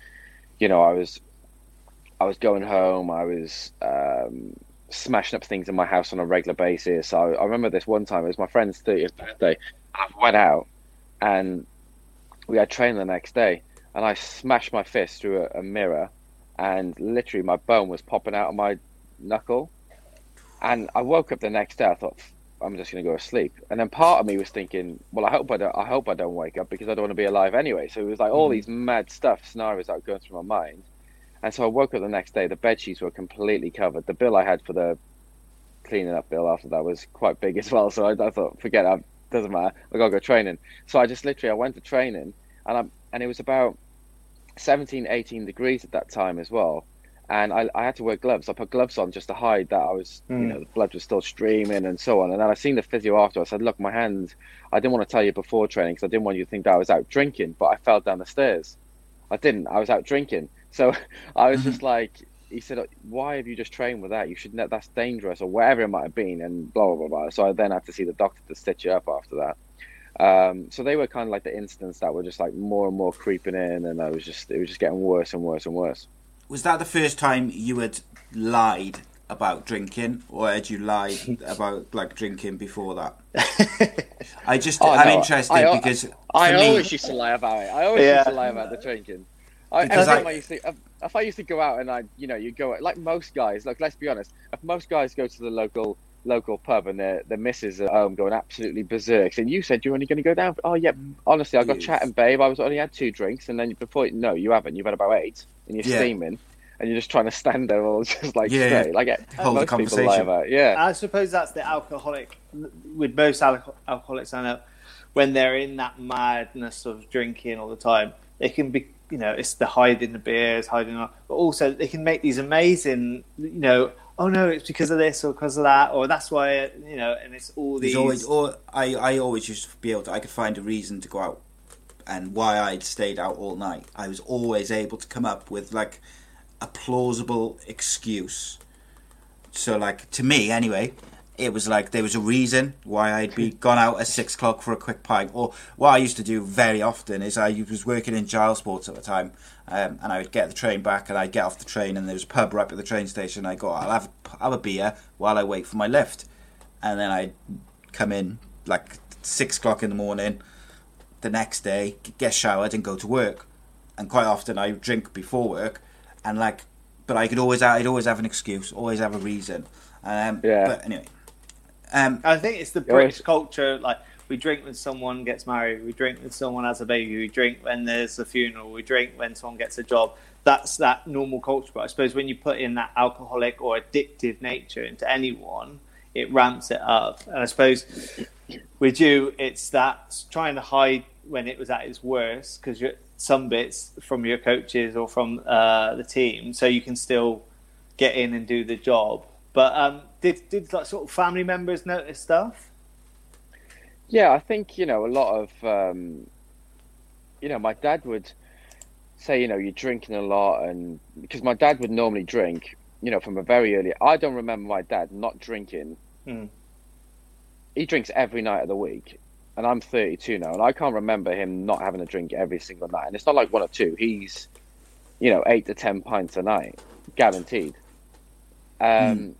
you know, I was, I was going home, I was um, smashing up things in my house on a regular basis. I, I remember this one time, it was my friend's thirtieth birthday. I went out, and we had training the next day, and I smashed my fist through a, a mirror, and literally my bone was popping out of my knuckle, and I woke up the next day. I thought, I'm just going to go to sleep. And then part of me was thinking, well, I hope I don't, I hope I don't wake up, because I don't want to be alive anyway. So it was like all mm. these mad stuff, scenarios that were going through my mind. And so I woke up the next day, the bed sheets were completely covered. The bill I had for the cleaning up bill after that was quite big as well. So I, I thought, forget it, doesn't matter. I got to go training. So I just literally, I went to training, and I and it was about seventeen, eighteen degrees at that time as well. And I, I had to wear gloves. I put gloves on just to hide that I was, mm. you know, the blood was still streaming and so on. And then I seen the physio after. I said, look, my hands, I didn't want to tell you before training because I didn't want you to think that I was out drinking, but I fell down the stairs. I didn't. I was out drinking. So I was just like, he said, why have you just trained with that? You should know that's dangerous or whatever it might have been, and blah, blah, blah, blah. So I then had to see the doctor to stitch it up after that. Um, so they were kind of like the incidents that were just like more and more creeping in. And I was just, it was just getting worse and worse and worse. Was that the first time you had lied about drinking, or had you lied about like drinking before that? I just, oh, I'm no, interested I, I, because I, I always me... used to lie about it. I always yeah. used to lie about the drinking. I, every time I... I used to, if, if I used to go out and I, you know, you go like most guys. Like, let's be honest, if most guys go to the local local pub and their their missus at home going absolutely berserk, and you said you're only going to go down. For, oh yeah, honestly, I got yes. chatting, babe. I was only had two drinks, and then before you, no, you haven't. You've had about eight. And you're yeah. steaming, and you're just trying to stand there all just like yeah, straight. Like hold most the conversation. People lie about it. Yeah, I suppose that's the alcoholic. With most al- alcoholics, I know, when they're in that madness of drinking all the time, they can be, you know, it's the hiding the beers, hiding, but also they can make these amazing, you know, oh no, it's because of this or because of that, or that's why, you know, and it's all these. Always, or I, I always used to be able to. I could find a reason to go out. And why I'd stayed out all night, I was always able to come up with like a plausible excuse. So like, to me anyway, it was like there was a reason why I'd be gone out at six o'clock for a quick pint. Or what I used to do very often is I was working in Giles Sports at the time, um, and I would get the train back, and I'd get off the train, and there was a pub right by the train station. I go, I'll have, have a beer while I wait for my lift, and then I'd come in like six o'clock in the morning the next day, get showered and go to work. And quite often I would drink before work, and like, but I could always, I'd always have an excuse, always have a reason. Um, yeah. But anyway, um, I think it's the British culture. Like, we drink when someone gets married, we drink when someone has a baby, we drink when there's a funeral, we drink when someone gets a job. That's that normal culture. But I suppose when you put in that alcoholic or addictive nature into anyone, it ramps it up. And I suppose with you, it's that trying to hide when it was at its worst, because some bits from your coaches or from uh, the team, so you can still get in and do the job. But um, did did like sort of family members notice stuff? Yeah, I think, you know, a lot of, um, you know, my dad would say, you know, you're drinking a lot, and because my dad would normally drink, you know, from a very early, I don't remember my dad not drinking. Mm. He drinks every night of the week, and I'm thirty-two now, and I can't remember him not having a drink every single night. And it's not like one or two. He's, you know, eight to ten pints a night, guaranteed. Um, mm.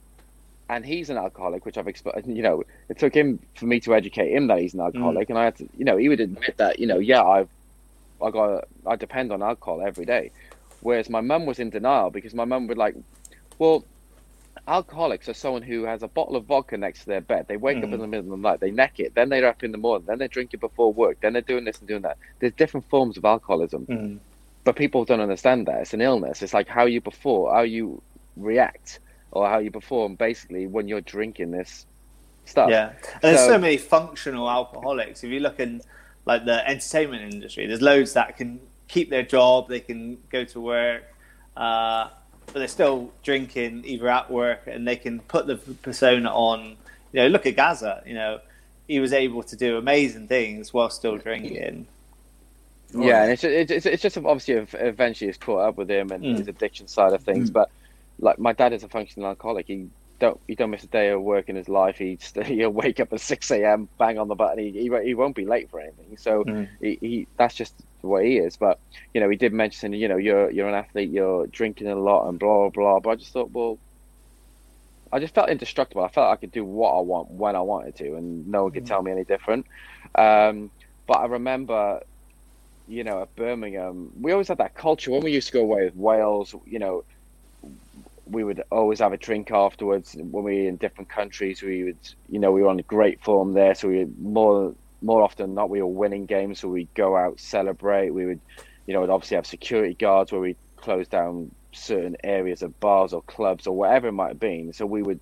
And he's an alcoholic, which I've explained, you know, it took him for me to educate him that he's an alcoholic. Mm. And I had to, you know, he would admit that, you know, yeah, I've, I got, I depend on alcohol every day. Whereas my mum was in denial, because my mum would like, well, alcoholics are someone who has a bottle of vodka next to their bed. They wake mm. up in the middle of the night, they neck it, then they're up in the morning, then they drink it before work, then they're doing this and doing that. There's different forms of alcoholism, mm. but people don't understand that. It's an illness. It's like how you before, how you react, or how you perform basically when you're drinking this stuff. Yeah, and so, there's so many functional alcoholics. If you look in like the entertainment industry, there's loads that can keep their job, they can go to work, uh, but they're still drinking either at work, and they can put the persona on. You know, look at Gaza. You know, he was able to do amazing things while still drinking. Yeah, and it's just, it's just obviously eventually it's caught up with him and mm. his addiction side of things. Mm. But like my dad is a functional alcoholic. He don't he don't miss a day of work in his life. He he'll wake up at six a.m. bang on the button. He he, he won't be late for anything. So mm. he, he that's just what he is. But you know, he did mention, you know, you're you're an athlete, you're drinking a lot and blah blah. But I just thought, well, I just felt indestructible. I felt like I could do what I want when I wanted to, and no one could mm. tell me any different. Um, but I remember, you know, at Birmingham, we always had that culture when we used to go away with Wales. You know, we would always have a drink afterwards. When we were in different countries, we would, you know, we were on a great form there, so we would more. More often than not, we were winning games, so we'd go out, celebrate. We would, you know, we'd obviously have security guards where we'd close down certain areas of bars or clubs or whatever it might have been. So we would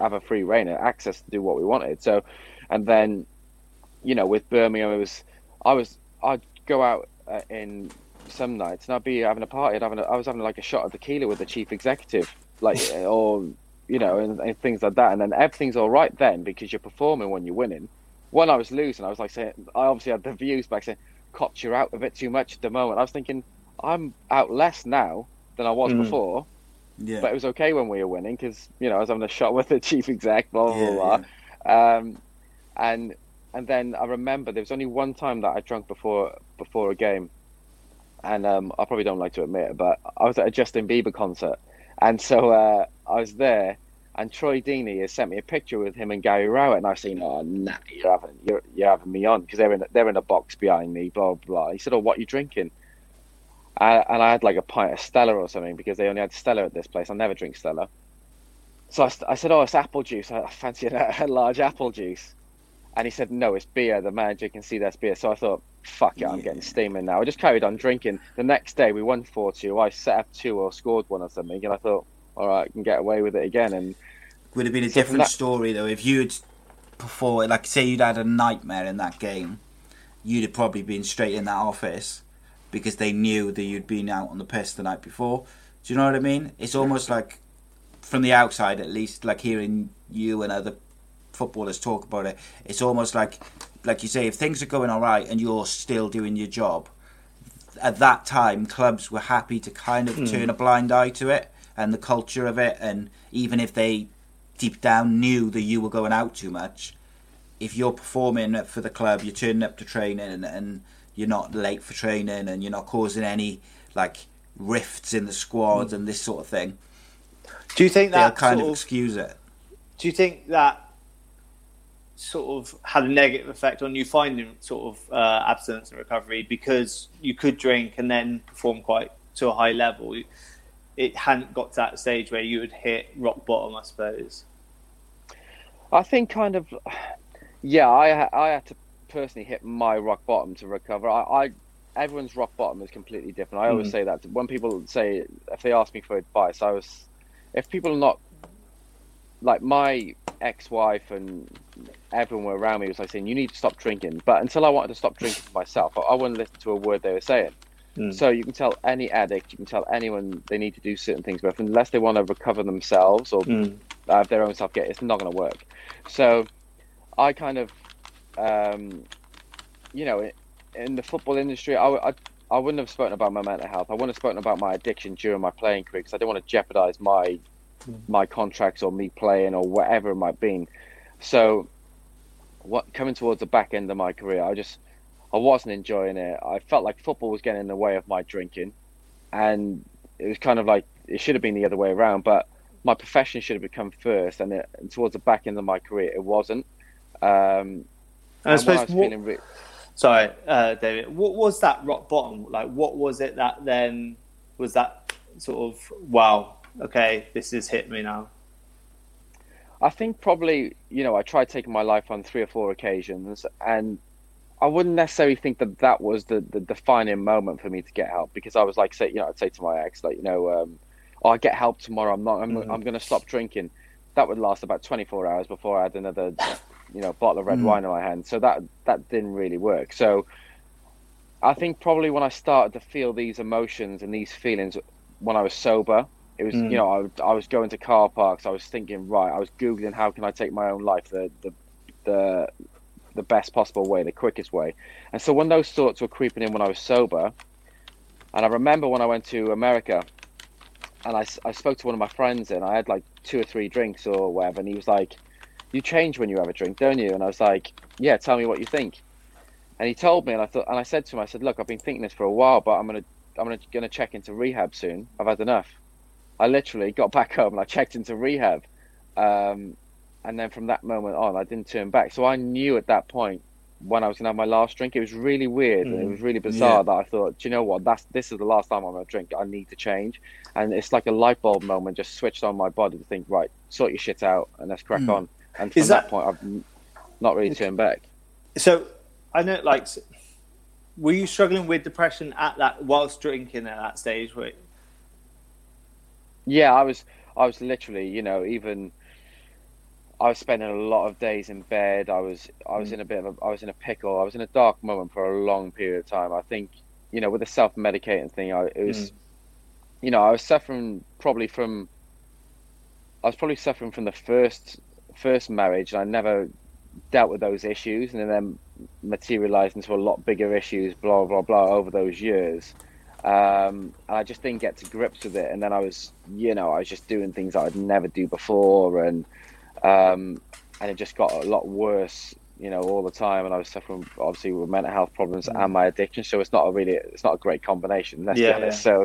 have a free rein and access to do what we wanted. So, and then, you know, with Birmingham, it was, I was, I'd go out uh, in some nights and I'd be having a party. I'd having a, I was having like a shot of tequila with the chief executive, like, or, you know, and, and things like that. And then everything's all right then, because you're performing when you're winning. When I was losing, I was like saying, I obviously had the views back saying, cops, you're out a bit too much at the moment. I was thinking, I'm out less now than I was mm. before. Yeah. But it was okay when we were winning, because, you know, I was having a shot with the chief exec, blah, blah, yeah, blah. Yeah. Um, and and then I remember there was only one time that I drank before before a game. And um, I probably don't like to admit it, but I was at a Justin Bieber concert. And so uh, I was there. And Troy Deeney has sent me a picture with him and Gary Rowett, and I've seen, oh, nah, you're having, you're, you're having me on, because they're in, they're in a box behind me, blah, blah. He said, oh, what are you drinking? I, and I had like a pint of Stella or something, because they only had Stella at this place. I never drink Stella. So I, I said, oh, it's apple juice. I fancy a, a large apple juice. And he said, no, it's beer. The manager can see that's beer. So I thought, fuck it, I'm yeah. getting steaming now. I just carried on drinking. The next day, we won four two. I set up two or scored one or something, and I thought, all right, I can get away with it again. And would have been a so different that... story though if you'd before, like say you'd had a nightmare in that game, you'd have probably been straight in that office, because they knew that you'd been out on the piss the night before. Do you know what I mean? It's almost like from the outside, at least, like hearing you and other footballers talk about it, it's almost like, like you say, if things are going all right and you're still doing your job, at that time clubs were happy to kind of mm. turn a blind eye to it and the culture of it. And even if they deep down knew that you were going out too much, if you're performing for the club, you're turning up to training, and, and you're not late for training, and you're not causing any like rifts in the squad mm. and this sort of thing, do you think that kind of excuse it? Do you think that sort of had a negative effect on you finding sort of uh, abstinence and recovery, because you could drink and then perform quite to a high level? It hadn't got to that stage where you would hit rock bottom, I suppose. I think kind of, yeah, I I had to personally hit my rock bottom to recover. I, I everyone's rock bottom is completely different. I always mm. say that. When people say, if they ask me for advice, I was, if people are not, like my ex-wife and everyone around me was like saying, you need to stop drinking. But until I wanted to stop drinking for myself, I, I wouldn't listen to a word they were saying. Mm. So you can tell any addict, you can tell anyone they need to do certain things with, unless they want to recover themselves or mm. have their own self-care, it's not going to work. So I kind of, um, you know, in the football industry, I, I, I wouldn't have spoken about my mental health. I wouldn't have spoken about my addiction during my playing career because I didn't want to jeopardize my my contracts or me playing or whatever it might be. So what coming towards the back end of my career, I just I wasn't enjoying it. I felt like football was getting in the way of my drinking, and it was kind of like it should have been the other way around, but my profession should have become first, and, it, and towards the back end of my career it wasn't. Um, I suppose I was what, feeling re- sorry uh, David, what was that rock bottom? Like, what was it that then was that sort of wow, okay, this has hit me now? I think probably, you know, I tried taking my life on three or four occasions, and I wouldn't necessarily think that that was the, the defining moment for me to get help, because I was like, say, you know, I'd say to my ex, like, you know, um, oh, I'll get help tomorrow. I'm not, I'm, mm. I'm going to stop drinking. That would last about twenty-four hours before I had another, you know, bottle of red mm. wine in my hand. So that, that didn't really work. So I think probably when I started to feel these emotions and these feelings when I was sober, it was, mm. you know, I, I was going to car parks. I was thinking, right, I was Googling how can I take my own life the the the, the best possible way, the quickest way. And so when those thoughts were creeping in when I was sober, and I remember when I went to America and I, I spoke to one of my friends and I had like two or three drinks or whatever. And he was like, you change when you have a drink, don't you? And I was like, yeah, tell me what you think. And he told me, and I thought, and I said to him, I said, look, I've been thinking this for a while, but I'm going to, I'm going to going to check into rehab soon. I've had enough. I literally got back home and I checked into rehab. Um, and then from that moment on, I didn't turn back. So I knew at that point when I was going to have my last drink. It was really weird. Mm. And it was really bizarre yeah. that I thought, do you know what? That's, this is the last time I'm going to drink. I need to change. And it's like a light bulb moment just switched on my body to think, right, sort your shit out and let's crack mm. on. And from that... that point, I've not really turned back. So I know, like, were you struggling with depression at that whilst drinking at that stage? Were you... Yeah, I was I was literally, you know, even I was spending a lot of days in bed. I was I was mm. in a bit of a I was in a pickle. I was in a dark moment for a long period of time. I think, you know, with the self-medicating thing, I it was mm. you know, I was suffering probably from I was probably suffering from the first first marriage, and I never dealt with those issues, and then materialized into a lot bigger issues, blah blah blah, over those years. Um, and I just didn't get to grips with it. And then I was, you know, I was just doing things that I'd never do before. And, um, and it just got a lot worse, you know, all the time. And I was suffering obviously with mental health problems mm. and my addiction. So it's not a really, it's not a great combination. Let's yeah, be honest. Yeah. So,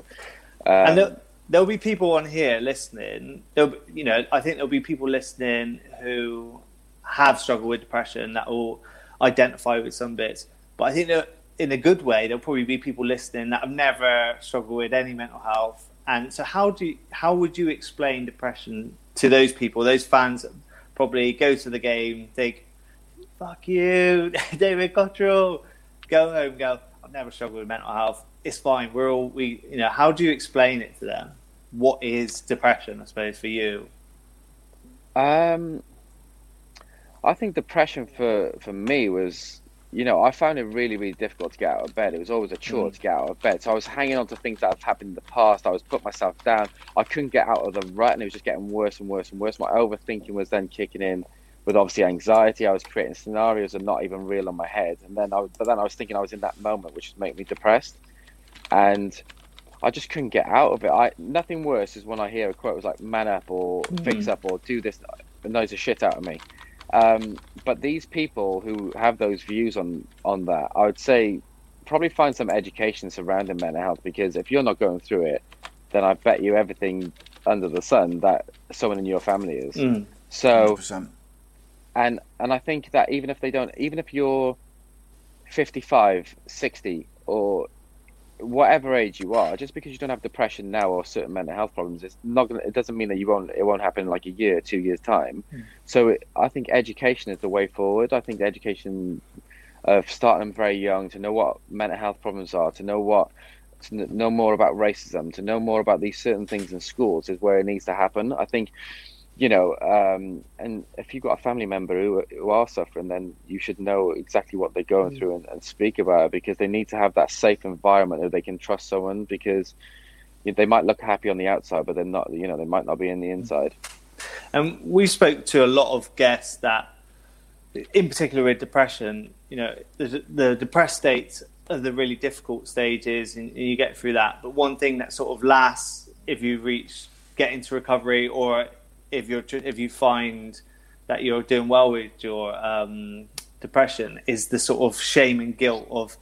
um, and there'll, there'll be people on here listening. There'll be, you know, I think there'll be people listening who have struggled with depression that will identify with some bits, but I think that in a good way, there'll probably be people listening that have never struggled with any mental health. And so how do you, how would you explain depression to those people, those fans that probably go to the game, think, fuck you, David Cotterill, go home, go, I've never struggled with mental health. It's fine. We're all, we, you know, how do you explain it to them? What is depression, I suppose, for you? Um, I think depression for, for me was, you know, I found it really, really difficult to get out of bed. It was always a chore mm. to get out of bed. So I was hanging on to things that have happened in the past. I was putting myself down. I couldn't get out of the rut, and it was just getting worse and worse and worse. My overthinking was then kicking in with obviously anxiety. I was creating scenarios and not even real in my head. And then I was, but then I was thinking I was in that moment, which was making me depressed. And I just couldn't get out of it. I nothing worse is when I hear a quote, it was like, man up or mm. fix up or do this. It knows the shit out of me. Um, but these people who have those views on, on that, I would say probably find some education surrounding mental health, because if you're not going through it, then I bet you everything under the sun that someone in your family is. Mm, so, one hundred percent. and and I think that even if they don't, even if you're fifty-five, sixty, or whatever age you are, just because you don't have depression now or certain mental health problems, it's not gonna, it doesn't mean that you won't it won't happen in like a year, two years time. Mm. So it, I think education is the way forward. I think the education of starting very young to know what mental health problems are, to know what to know more about racism, to know more about these certain things in schools is where it needs to happen. I think you know, um, and if you've got a family member who who are suffering, then you should know exactly what they're going mm. through and, and speak about it, because they need to have that safe environment where they can trust someone, because you know, they might look happy on the outside, but they're not, you know, they might not be in the inside. And we spoke to a lot of guests that, in particular with depression, you know, the, the depressed states are the really difficult stages, and, and you get through that. But one thing that sort of lasts, if you reach, get into recovery, or if you're if you find that you're doing well with your um, depression, is the sort of shame and guilt of,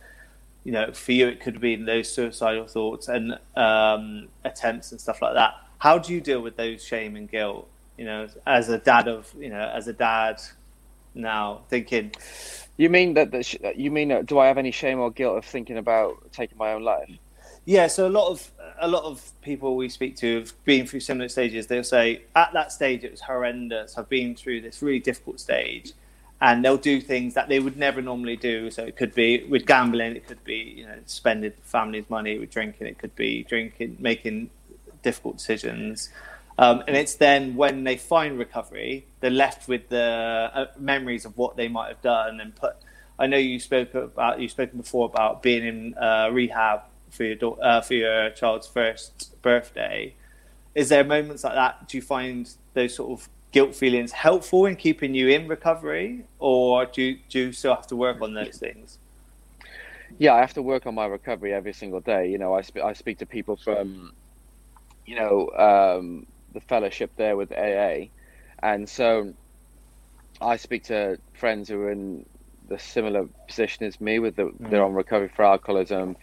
you know, for you it could be those suicidal thoughts and um, attempts and stuff like that. How do you deal with those shame and guilt? You know, as a dad of you know, as a dad now thinking. You mean that? that sh- you mean uh, do I have any shame or guilt of thinking about taking my own life? Yeah, so a lot of a lot of people we speak to have been through similar stages. They'll say, at that stage, it was horrendous. I've been through this really difficult stage. And they'll do things that they would never normally do. So it could be with gambling. It could be, you know, spending family's money with drinking. It could be drinking, making difficult decisions. Um, and it's then when they find recovery, they're left with the uh, memories of what they might have done. And put. I know you spoke about you've spoken before about being in uh, rehab for your uh, for your child's first birthday. Is there moments like that? Do you find those sort of guilt feelings helpful in keeping you in recovery, or do you, do you still have to work on those things? Yeah, I have to work on my recovery every single day. You know, I sp- I speak to people from, you know, um, the fellowship there with A A, and so I speak to friends who are in the similar position as me with the, mm. they're on recovery for alcoholism.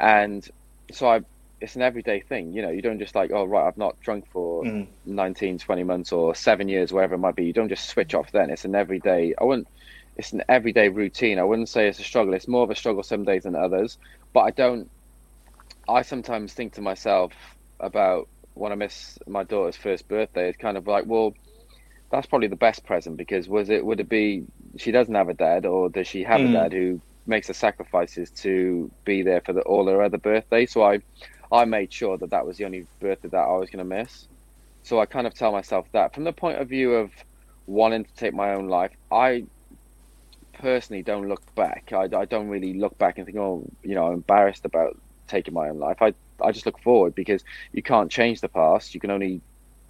And so I, it's an everyday thing, you know, you don't just like, oh, right, I've not drunk for mm. nineteen, twenty months or seven years, whatever it might be. You don't just switch off then. It's an everyday, I wouldn't, it's an everyday routine. I wouldn't say it's a struggle. It's more of a struggle some days than others. But I don't, I sometimes think to myself about when I miss my daughter's first birthday, it's kind of like, well, that's probably the best present, because was it, would it be, she doesn't have a dad, or does she have mm. a dad who makes the sacrifices to be there for the, all her other birthdays. So I, I made sure that that was the only birthday that I was going to miss. So I kind of tell myself that. From the point of view of wanting to take my own life, I personally don't look back. I, I don't really look back and think, oh, you know, I'm embarrassed about taking my own life. I, I just look forward, because you can't change the past. You can only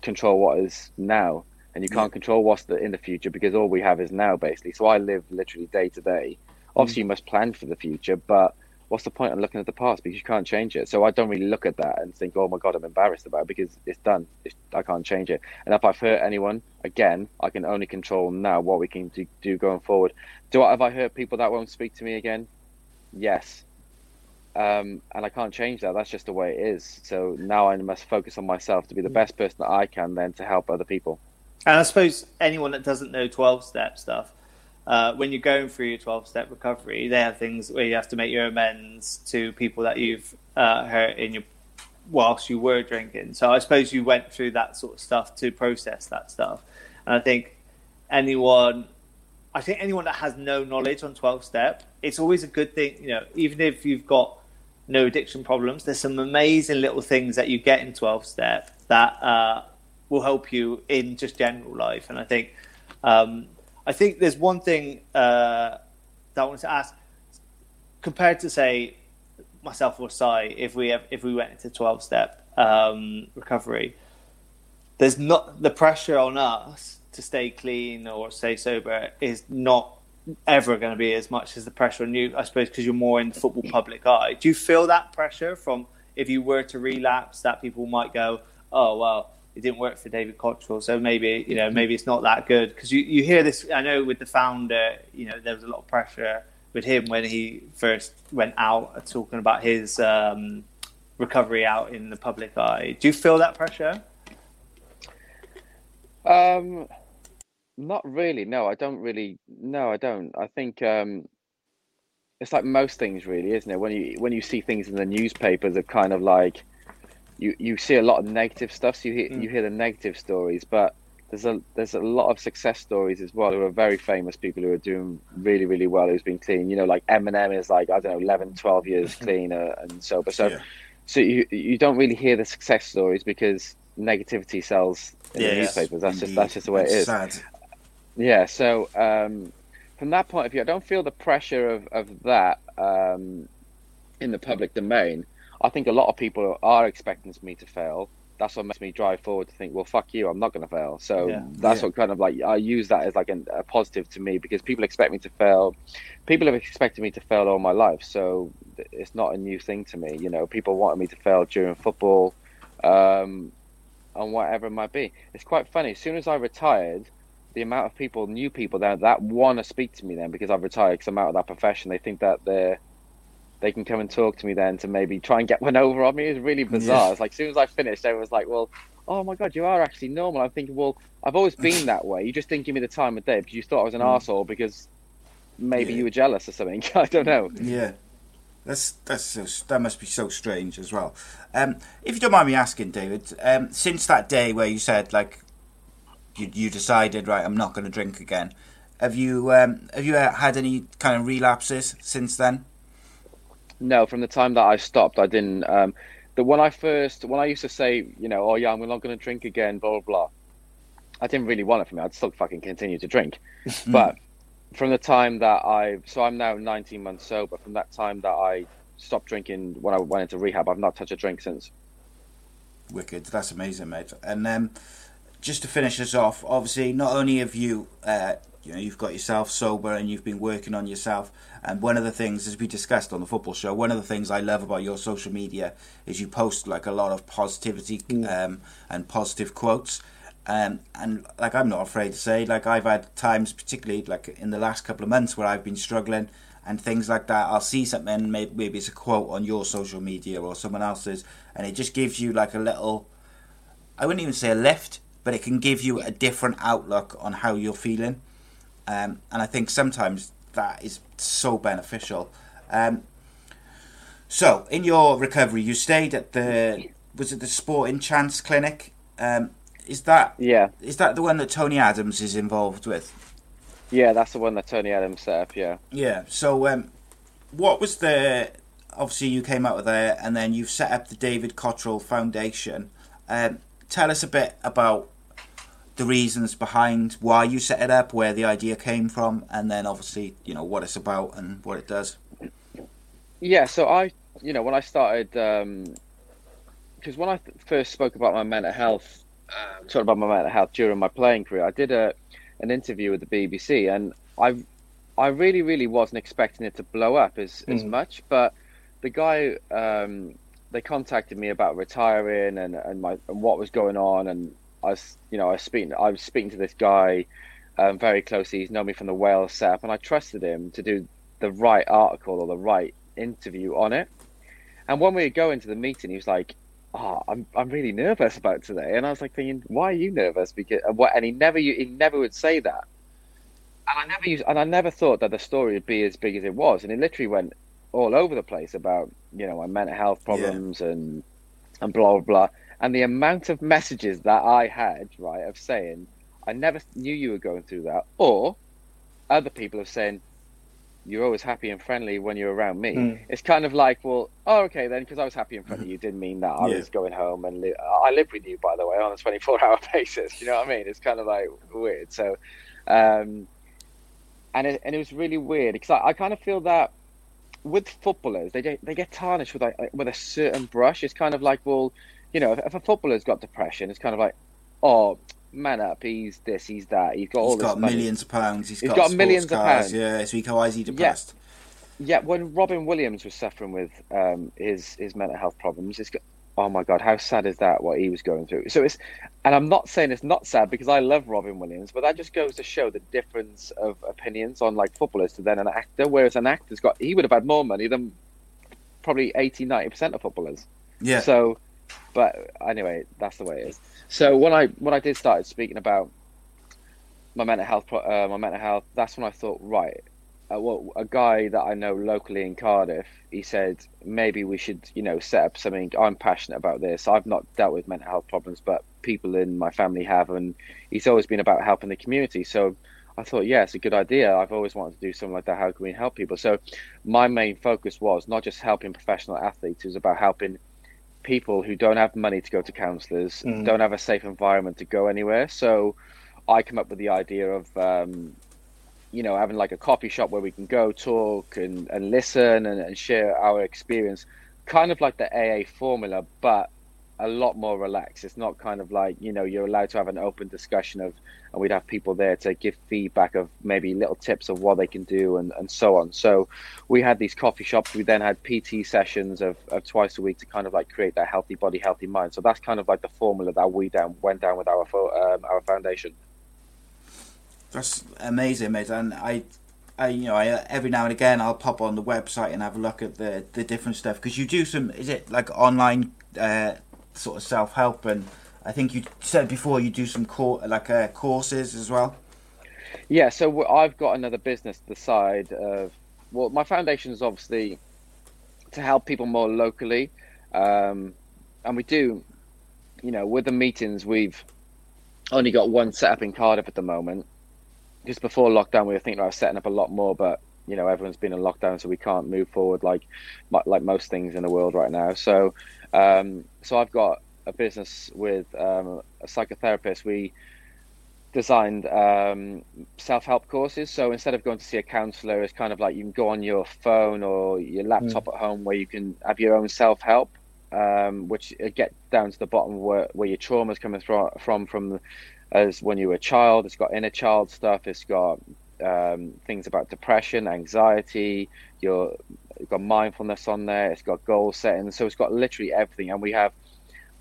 control what is now, and you can't control what's the, in the future, because all we have is now, basically. So I live literally day to day. Obviously, you must plan for the future, but what's the point of looking at the past, because you can't change it? So I don't really look at that and think, oh, my God, I'm embarrassed about it, because it's done. It's, I can't change it. And if I've hurt anyone, again, I can only control now what we can do, do going forward. Do I, have I hurt people that won't speak to me again? Yes. Um, and I can't change that. That's just the way it is. So now I must focus on myself to be the best person that I can then to help other people. And I suppose anyone that doesn't know twelve-step stuff, Uh, when you're going through your twelve-step recovery, they have things where you have to make your amends to people that you've uh, hurt in your whilst you were drinking. So I suppose you went through that sort of stuff to process that stuff. And I think anyone, I think anyone that has no knowledge on twelve-step, it's always a good thing. You know, even if you've got no addiction problems, there's some amazing little things that you get in twelve-step that uh, will help you in just general life. And I think. Um, I think there's one thing uh, that I wanted to ask. Compared to, say, myself or Si, if we have, if we went into twelve-step um, recovery, there's not the pressure on us to stay clean or stay sober is not ever going to be as much as the pressure on you, I suppose, because you're more in the football public eye. Do you feel that pressure from if you were to relapse, that people might go, oh, well, it didn't work for David Cotterill, so maybe, you know, maybe it's not that good? Because you, you hear this, I know with the founder, you know, there was a lot of pressure with him when he first went out talking about his um, recovery out in the public eye. Do you feel that pressure? Um, not really, no, I don't really, no, I don't. I think um, it's like most things really, isn't it? When you, when you see things in the newspapers of kind of like, You, you see a lot of negative stuff, so you hear, mm. you hear the negative stories, but there's a there's a lot of success stories as well, who are very famous people who are doing really, really well, who's been clean. You know, like Eminem is like, I don't know, eleven, twelve years clean uh, and sober. So yeah. so you you don't really hear the success stories because negativity sells in yeah, the newspapers. That's indeed. just that's just the way it's it is. Sad. Yeah. So um, from that point of view, I don't feel the pressure of of that um, in the public domain. I think a lot of people are expecting me to fail. That's what makes me drive forward to think, well, fuck you, I'm not going to fail. So yeah, that's yeah. what kind of like, I use that as like an, a positive to me, because people expect me to fail. People have expected me to fail all my life. So it's not a new thing to me. You know, people wanted me to fail during football um, and whatever it might be. It's quite funny. As soon as I retired, the amount of people, new people that, that want to speak to me then, because I've retired, because I'm out of that profession, they think that they're, they can come and talk to me then to maybe try and get one over on me. It was really bizarre. Yeah. It's like, as soon as I finished, everyone was like, well, oh my God, you are actually normal. I'm thinking, well, I've always been that way. You just didn't give me the time of day because you thought I was an mm. arsehole because maybe yeah. you were jealous or something. I don't know. Yeah. That's, that's so, that must be so strange as well. Um, if you don't mind me asking, David, um, since that day where you said, like, you, you decided, right, I'm not going to drink again, have you, um, have you had any kind of relapses since then? No, from the time that I stopped, I didn't. Um, the when I first, when I used to say, you know, oh yeah, I'm not going to drink again, blah, blah, blah. I didn't really want it for me. I'd still fucking continue to drink. But from the time that I, so I'm now nineteen months sober. From that time that I stopped drinking when I went into rehab, I've not touched a drink since. Wicked. That's amazing, mate. And um, just to finish us off, obviously, not only have you... Uh, You know, you've got yourself sober and you've been working on yourself. And one of the things, as we discussed on the football show, one of the things I love about your social media is you post like a lot of positivity mm. um, and positive quotes. Um, and like, I'm not afraid to say, like, I've had times, particularly like in the last couple of months, where I've been struggling and things like that. I'll see something, maybe, maybe it's a quote on your social media or someone else's, and it just gives you like a little, I wouldn't even say a lift, but it can give you a different outlook on how you're feeling. Um, and I think sometimes that is so beneficial. Um, so, in your recovery, you stayed at the was it the Sporting Chance clinic? Um, is that yeah? Is that the one that Tony Adams is involved with? Yeah, that's the one that Tony Adams set up. Yeah. Yeah. So, um, what was the? Obviously, you came out of there, and then you've set up the David Cotterill Foundation. Um, tell us a bit about the reasons behind why you set it up, where the idea came from, and then obviously, you know, what it's about and what it does. Yeah, so I, you know, when I started, because um, when I th- first spoke about my mental health, uh, talking about my mental health during my playing career, I did a an interview with the B B C, and I, I really, really wasn't expecting it to blow up as, mm. as much, but the guy, um, they contacted me about retiring and and my and what was going on, and I was, you know, I was speaking. I was speaking to this guy um, very closely. He's known me from the Wales setup, and I trusted him to do the right article or the right interview on it. And when we go into the meeting, he was like, "Oh, I'm I'm really nervous about today." And I was like thinking, "Why are you nervous?" Because and what? And he never he never would say that. And I never used, and I never thought that the story would be as big as it was. And it literally went all over the place about, you know, my mental health problems yeah. and and blah blah blah. And the amount of messages that I had, right, of saying, I never knew you were going through that. Or other people are saying, you're always happy and friendly when you're around me. Mm. It's kind of like, well, oh, okay then, because I was happy and friendly. You didn't mean that I yeah. was going home and li- I live with you, by the way, on a twenty-four hour basis. You know what I mean? It's kind of like weird. So, um, and it, and it was really weird because I, I kind of feel that with footballers, they get, they get tarnished with like, like with a certain brush. It's kind of like, well, you know, if a footballer's got depression, it's kind of like, oh, man up, he's this, he's that, he's got all this money. He's got millions of pounds, he's got millions of pounds. Yeah, so he how is he depressed? Yeah. yeah, when Robin Williams was suffering with um, his his mental health problems, it's got, oh my God, how sad is that, what he was going through? So it's, and I'm not saying it's not sad because I love Robin Williams, but that just goes to show the difference of opinions on like footballers to then an actor, whereas an actor's got, he would have had more money than probably eighty, ninety percent of footballers. Yeah. So... But anyway, that's the way it is. So when I when I did start speaking about my mental health, uh, my mental health, that's when I thought, right, uh, well, a guy that I know locally in Cardiff, he said maybe we should, you know, set up something. I'm passionate about this. I've not dealt with mental health problems, but people in my family have, and it's always been about helping the community. So I thought, yeah, it's a good idea. I've always wanted to do something like that. How can we help people? So my main focus was not just helping professional athletes; it was about helping people who don't have money to go to counsellors, mm. don't have a safe environment to go anywhere. So I come up with the idea of, um, you know, having like a coffee shop where we can go talk and, and listen and, and share our experience, kind of like the A A formula, but a lot more relaxed. It's not kind of like, you know, you're allowed to have an open discussion of, and we'd have people there to give feedback of maybe little tips of what they can do and, and so on. So we had these coffee shops. We then had P T sessions of, of twice a week to kind of like create that healthy body, healthy mind. So that's kind of like the formula that we down went down with our um, our foundation. That's amazing, mate. And I, I, you know, I, every now and again I'll pop on the website and have a look at the the different stuff, because you do some, is it like online uh, sort of self-help, and I think you said before you do some cor- like uh, courses as well. Yeah, so I've got another business to the side of, well, my foundation is obviously to help people more locally, um, and we do, you know, with the meetings we've only got one set up in Cardiff at the moment, because before lockdown we were thinking about setting up a lot more, but you know, everyone's been in lockdown, so we can't move forward like like most things in the world right now. So um, so I've got a business with um, a psychotherapist. We designed um, self-help courses. So instead of going to see a counsellor, it's kind of like you can go on your phone or your laptop mm. at home where you can have your own self-help, um, which get down to the bottom where, where your trauma is coming from, from, from the, as when you were a child. It's got inner child stuff. It's got um, things about depression, anxiety, your, it's got mindfulness on there. It's got goal setting. So it's got literally everything. And we have,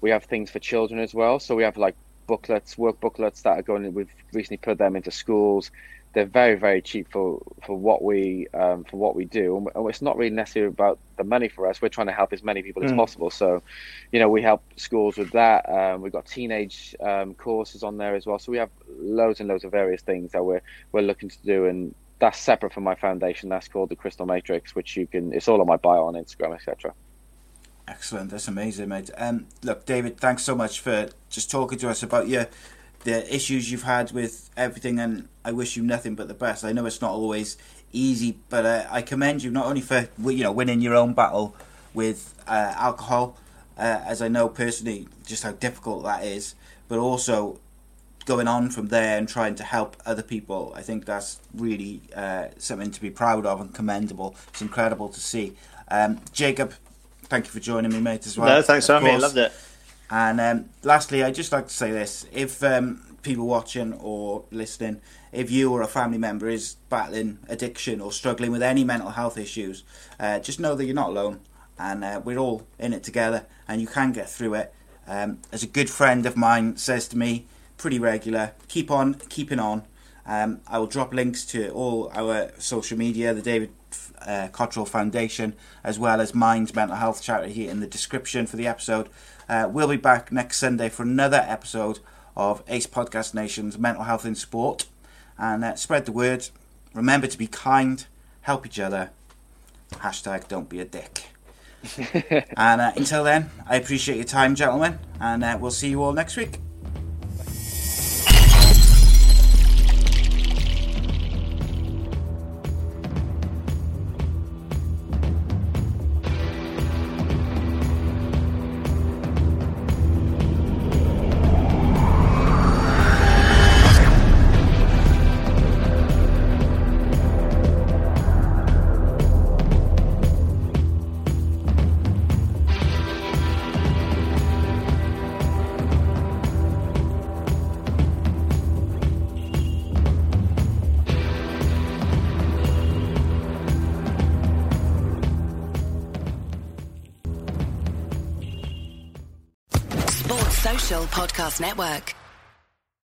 we have things for children as well. So we have like booklets, work booklets that are going, we've recently put them into schools. They're very, very cheap for, for what we um, for what we do. And it's not really necessarily about the money for us. We're trying to help as many people mm. as possible. So, you know, we help schools with that. Um, we've got teenage um, courses on there as well. So we have loads and loads of various things that we're, we're looking to do. And that's separate from my foundation. That's called the Crystal Matrix, which you can, it's all on my bio on Instagram, et cetera. Excellent. That's amazing, mate. Um, look, David, thanks so much for just talking to us about your the issues you've had with everything, and I wish you nothing but the best. I know it's not always easy, but uh, I commend you not only for, you know, winning your own battle with uh, alcohol, uh, as I know personally just how difficult that is, but also going on from there and trying to help other people. I think that's really uh, something to be proud of and commendable. It's incredible to see. Um, Jacob, thank you for joining me, mate, as well. No, thanks for having me. I loved it. And um, lastly, I'd just like to say this. If um, people watching or listening, if you or a family member is battling addiction or struggling with any mental health issues, uh, just know that you're not alone, and uh, we're all in it together, and you can get through it. Um, as a good friend of mine says to me, pretty regular, keep on keeping on. Um, I will drop links to all our social media, the David Uh, Cotterill Foundation, as well as Mind's mental health charity, here in the description for the episode. Uh, we'll be back next Sunday for another episode of Ace Podcast Nation's Mental Health in Sport, and uh, spread the word. Remember to be kind, help each other, hashtag don't be a dick. And uh, until then, I appreciate your time, gentlemen, and uh, we'll see you all next week. Podcast Network.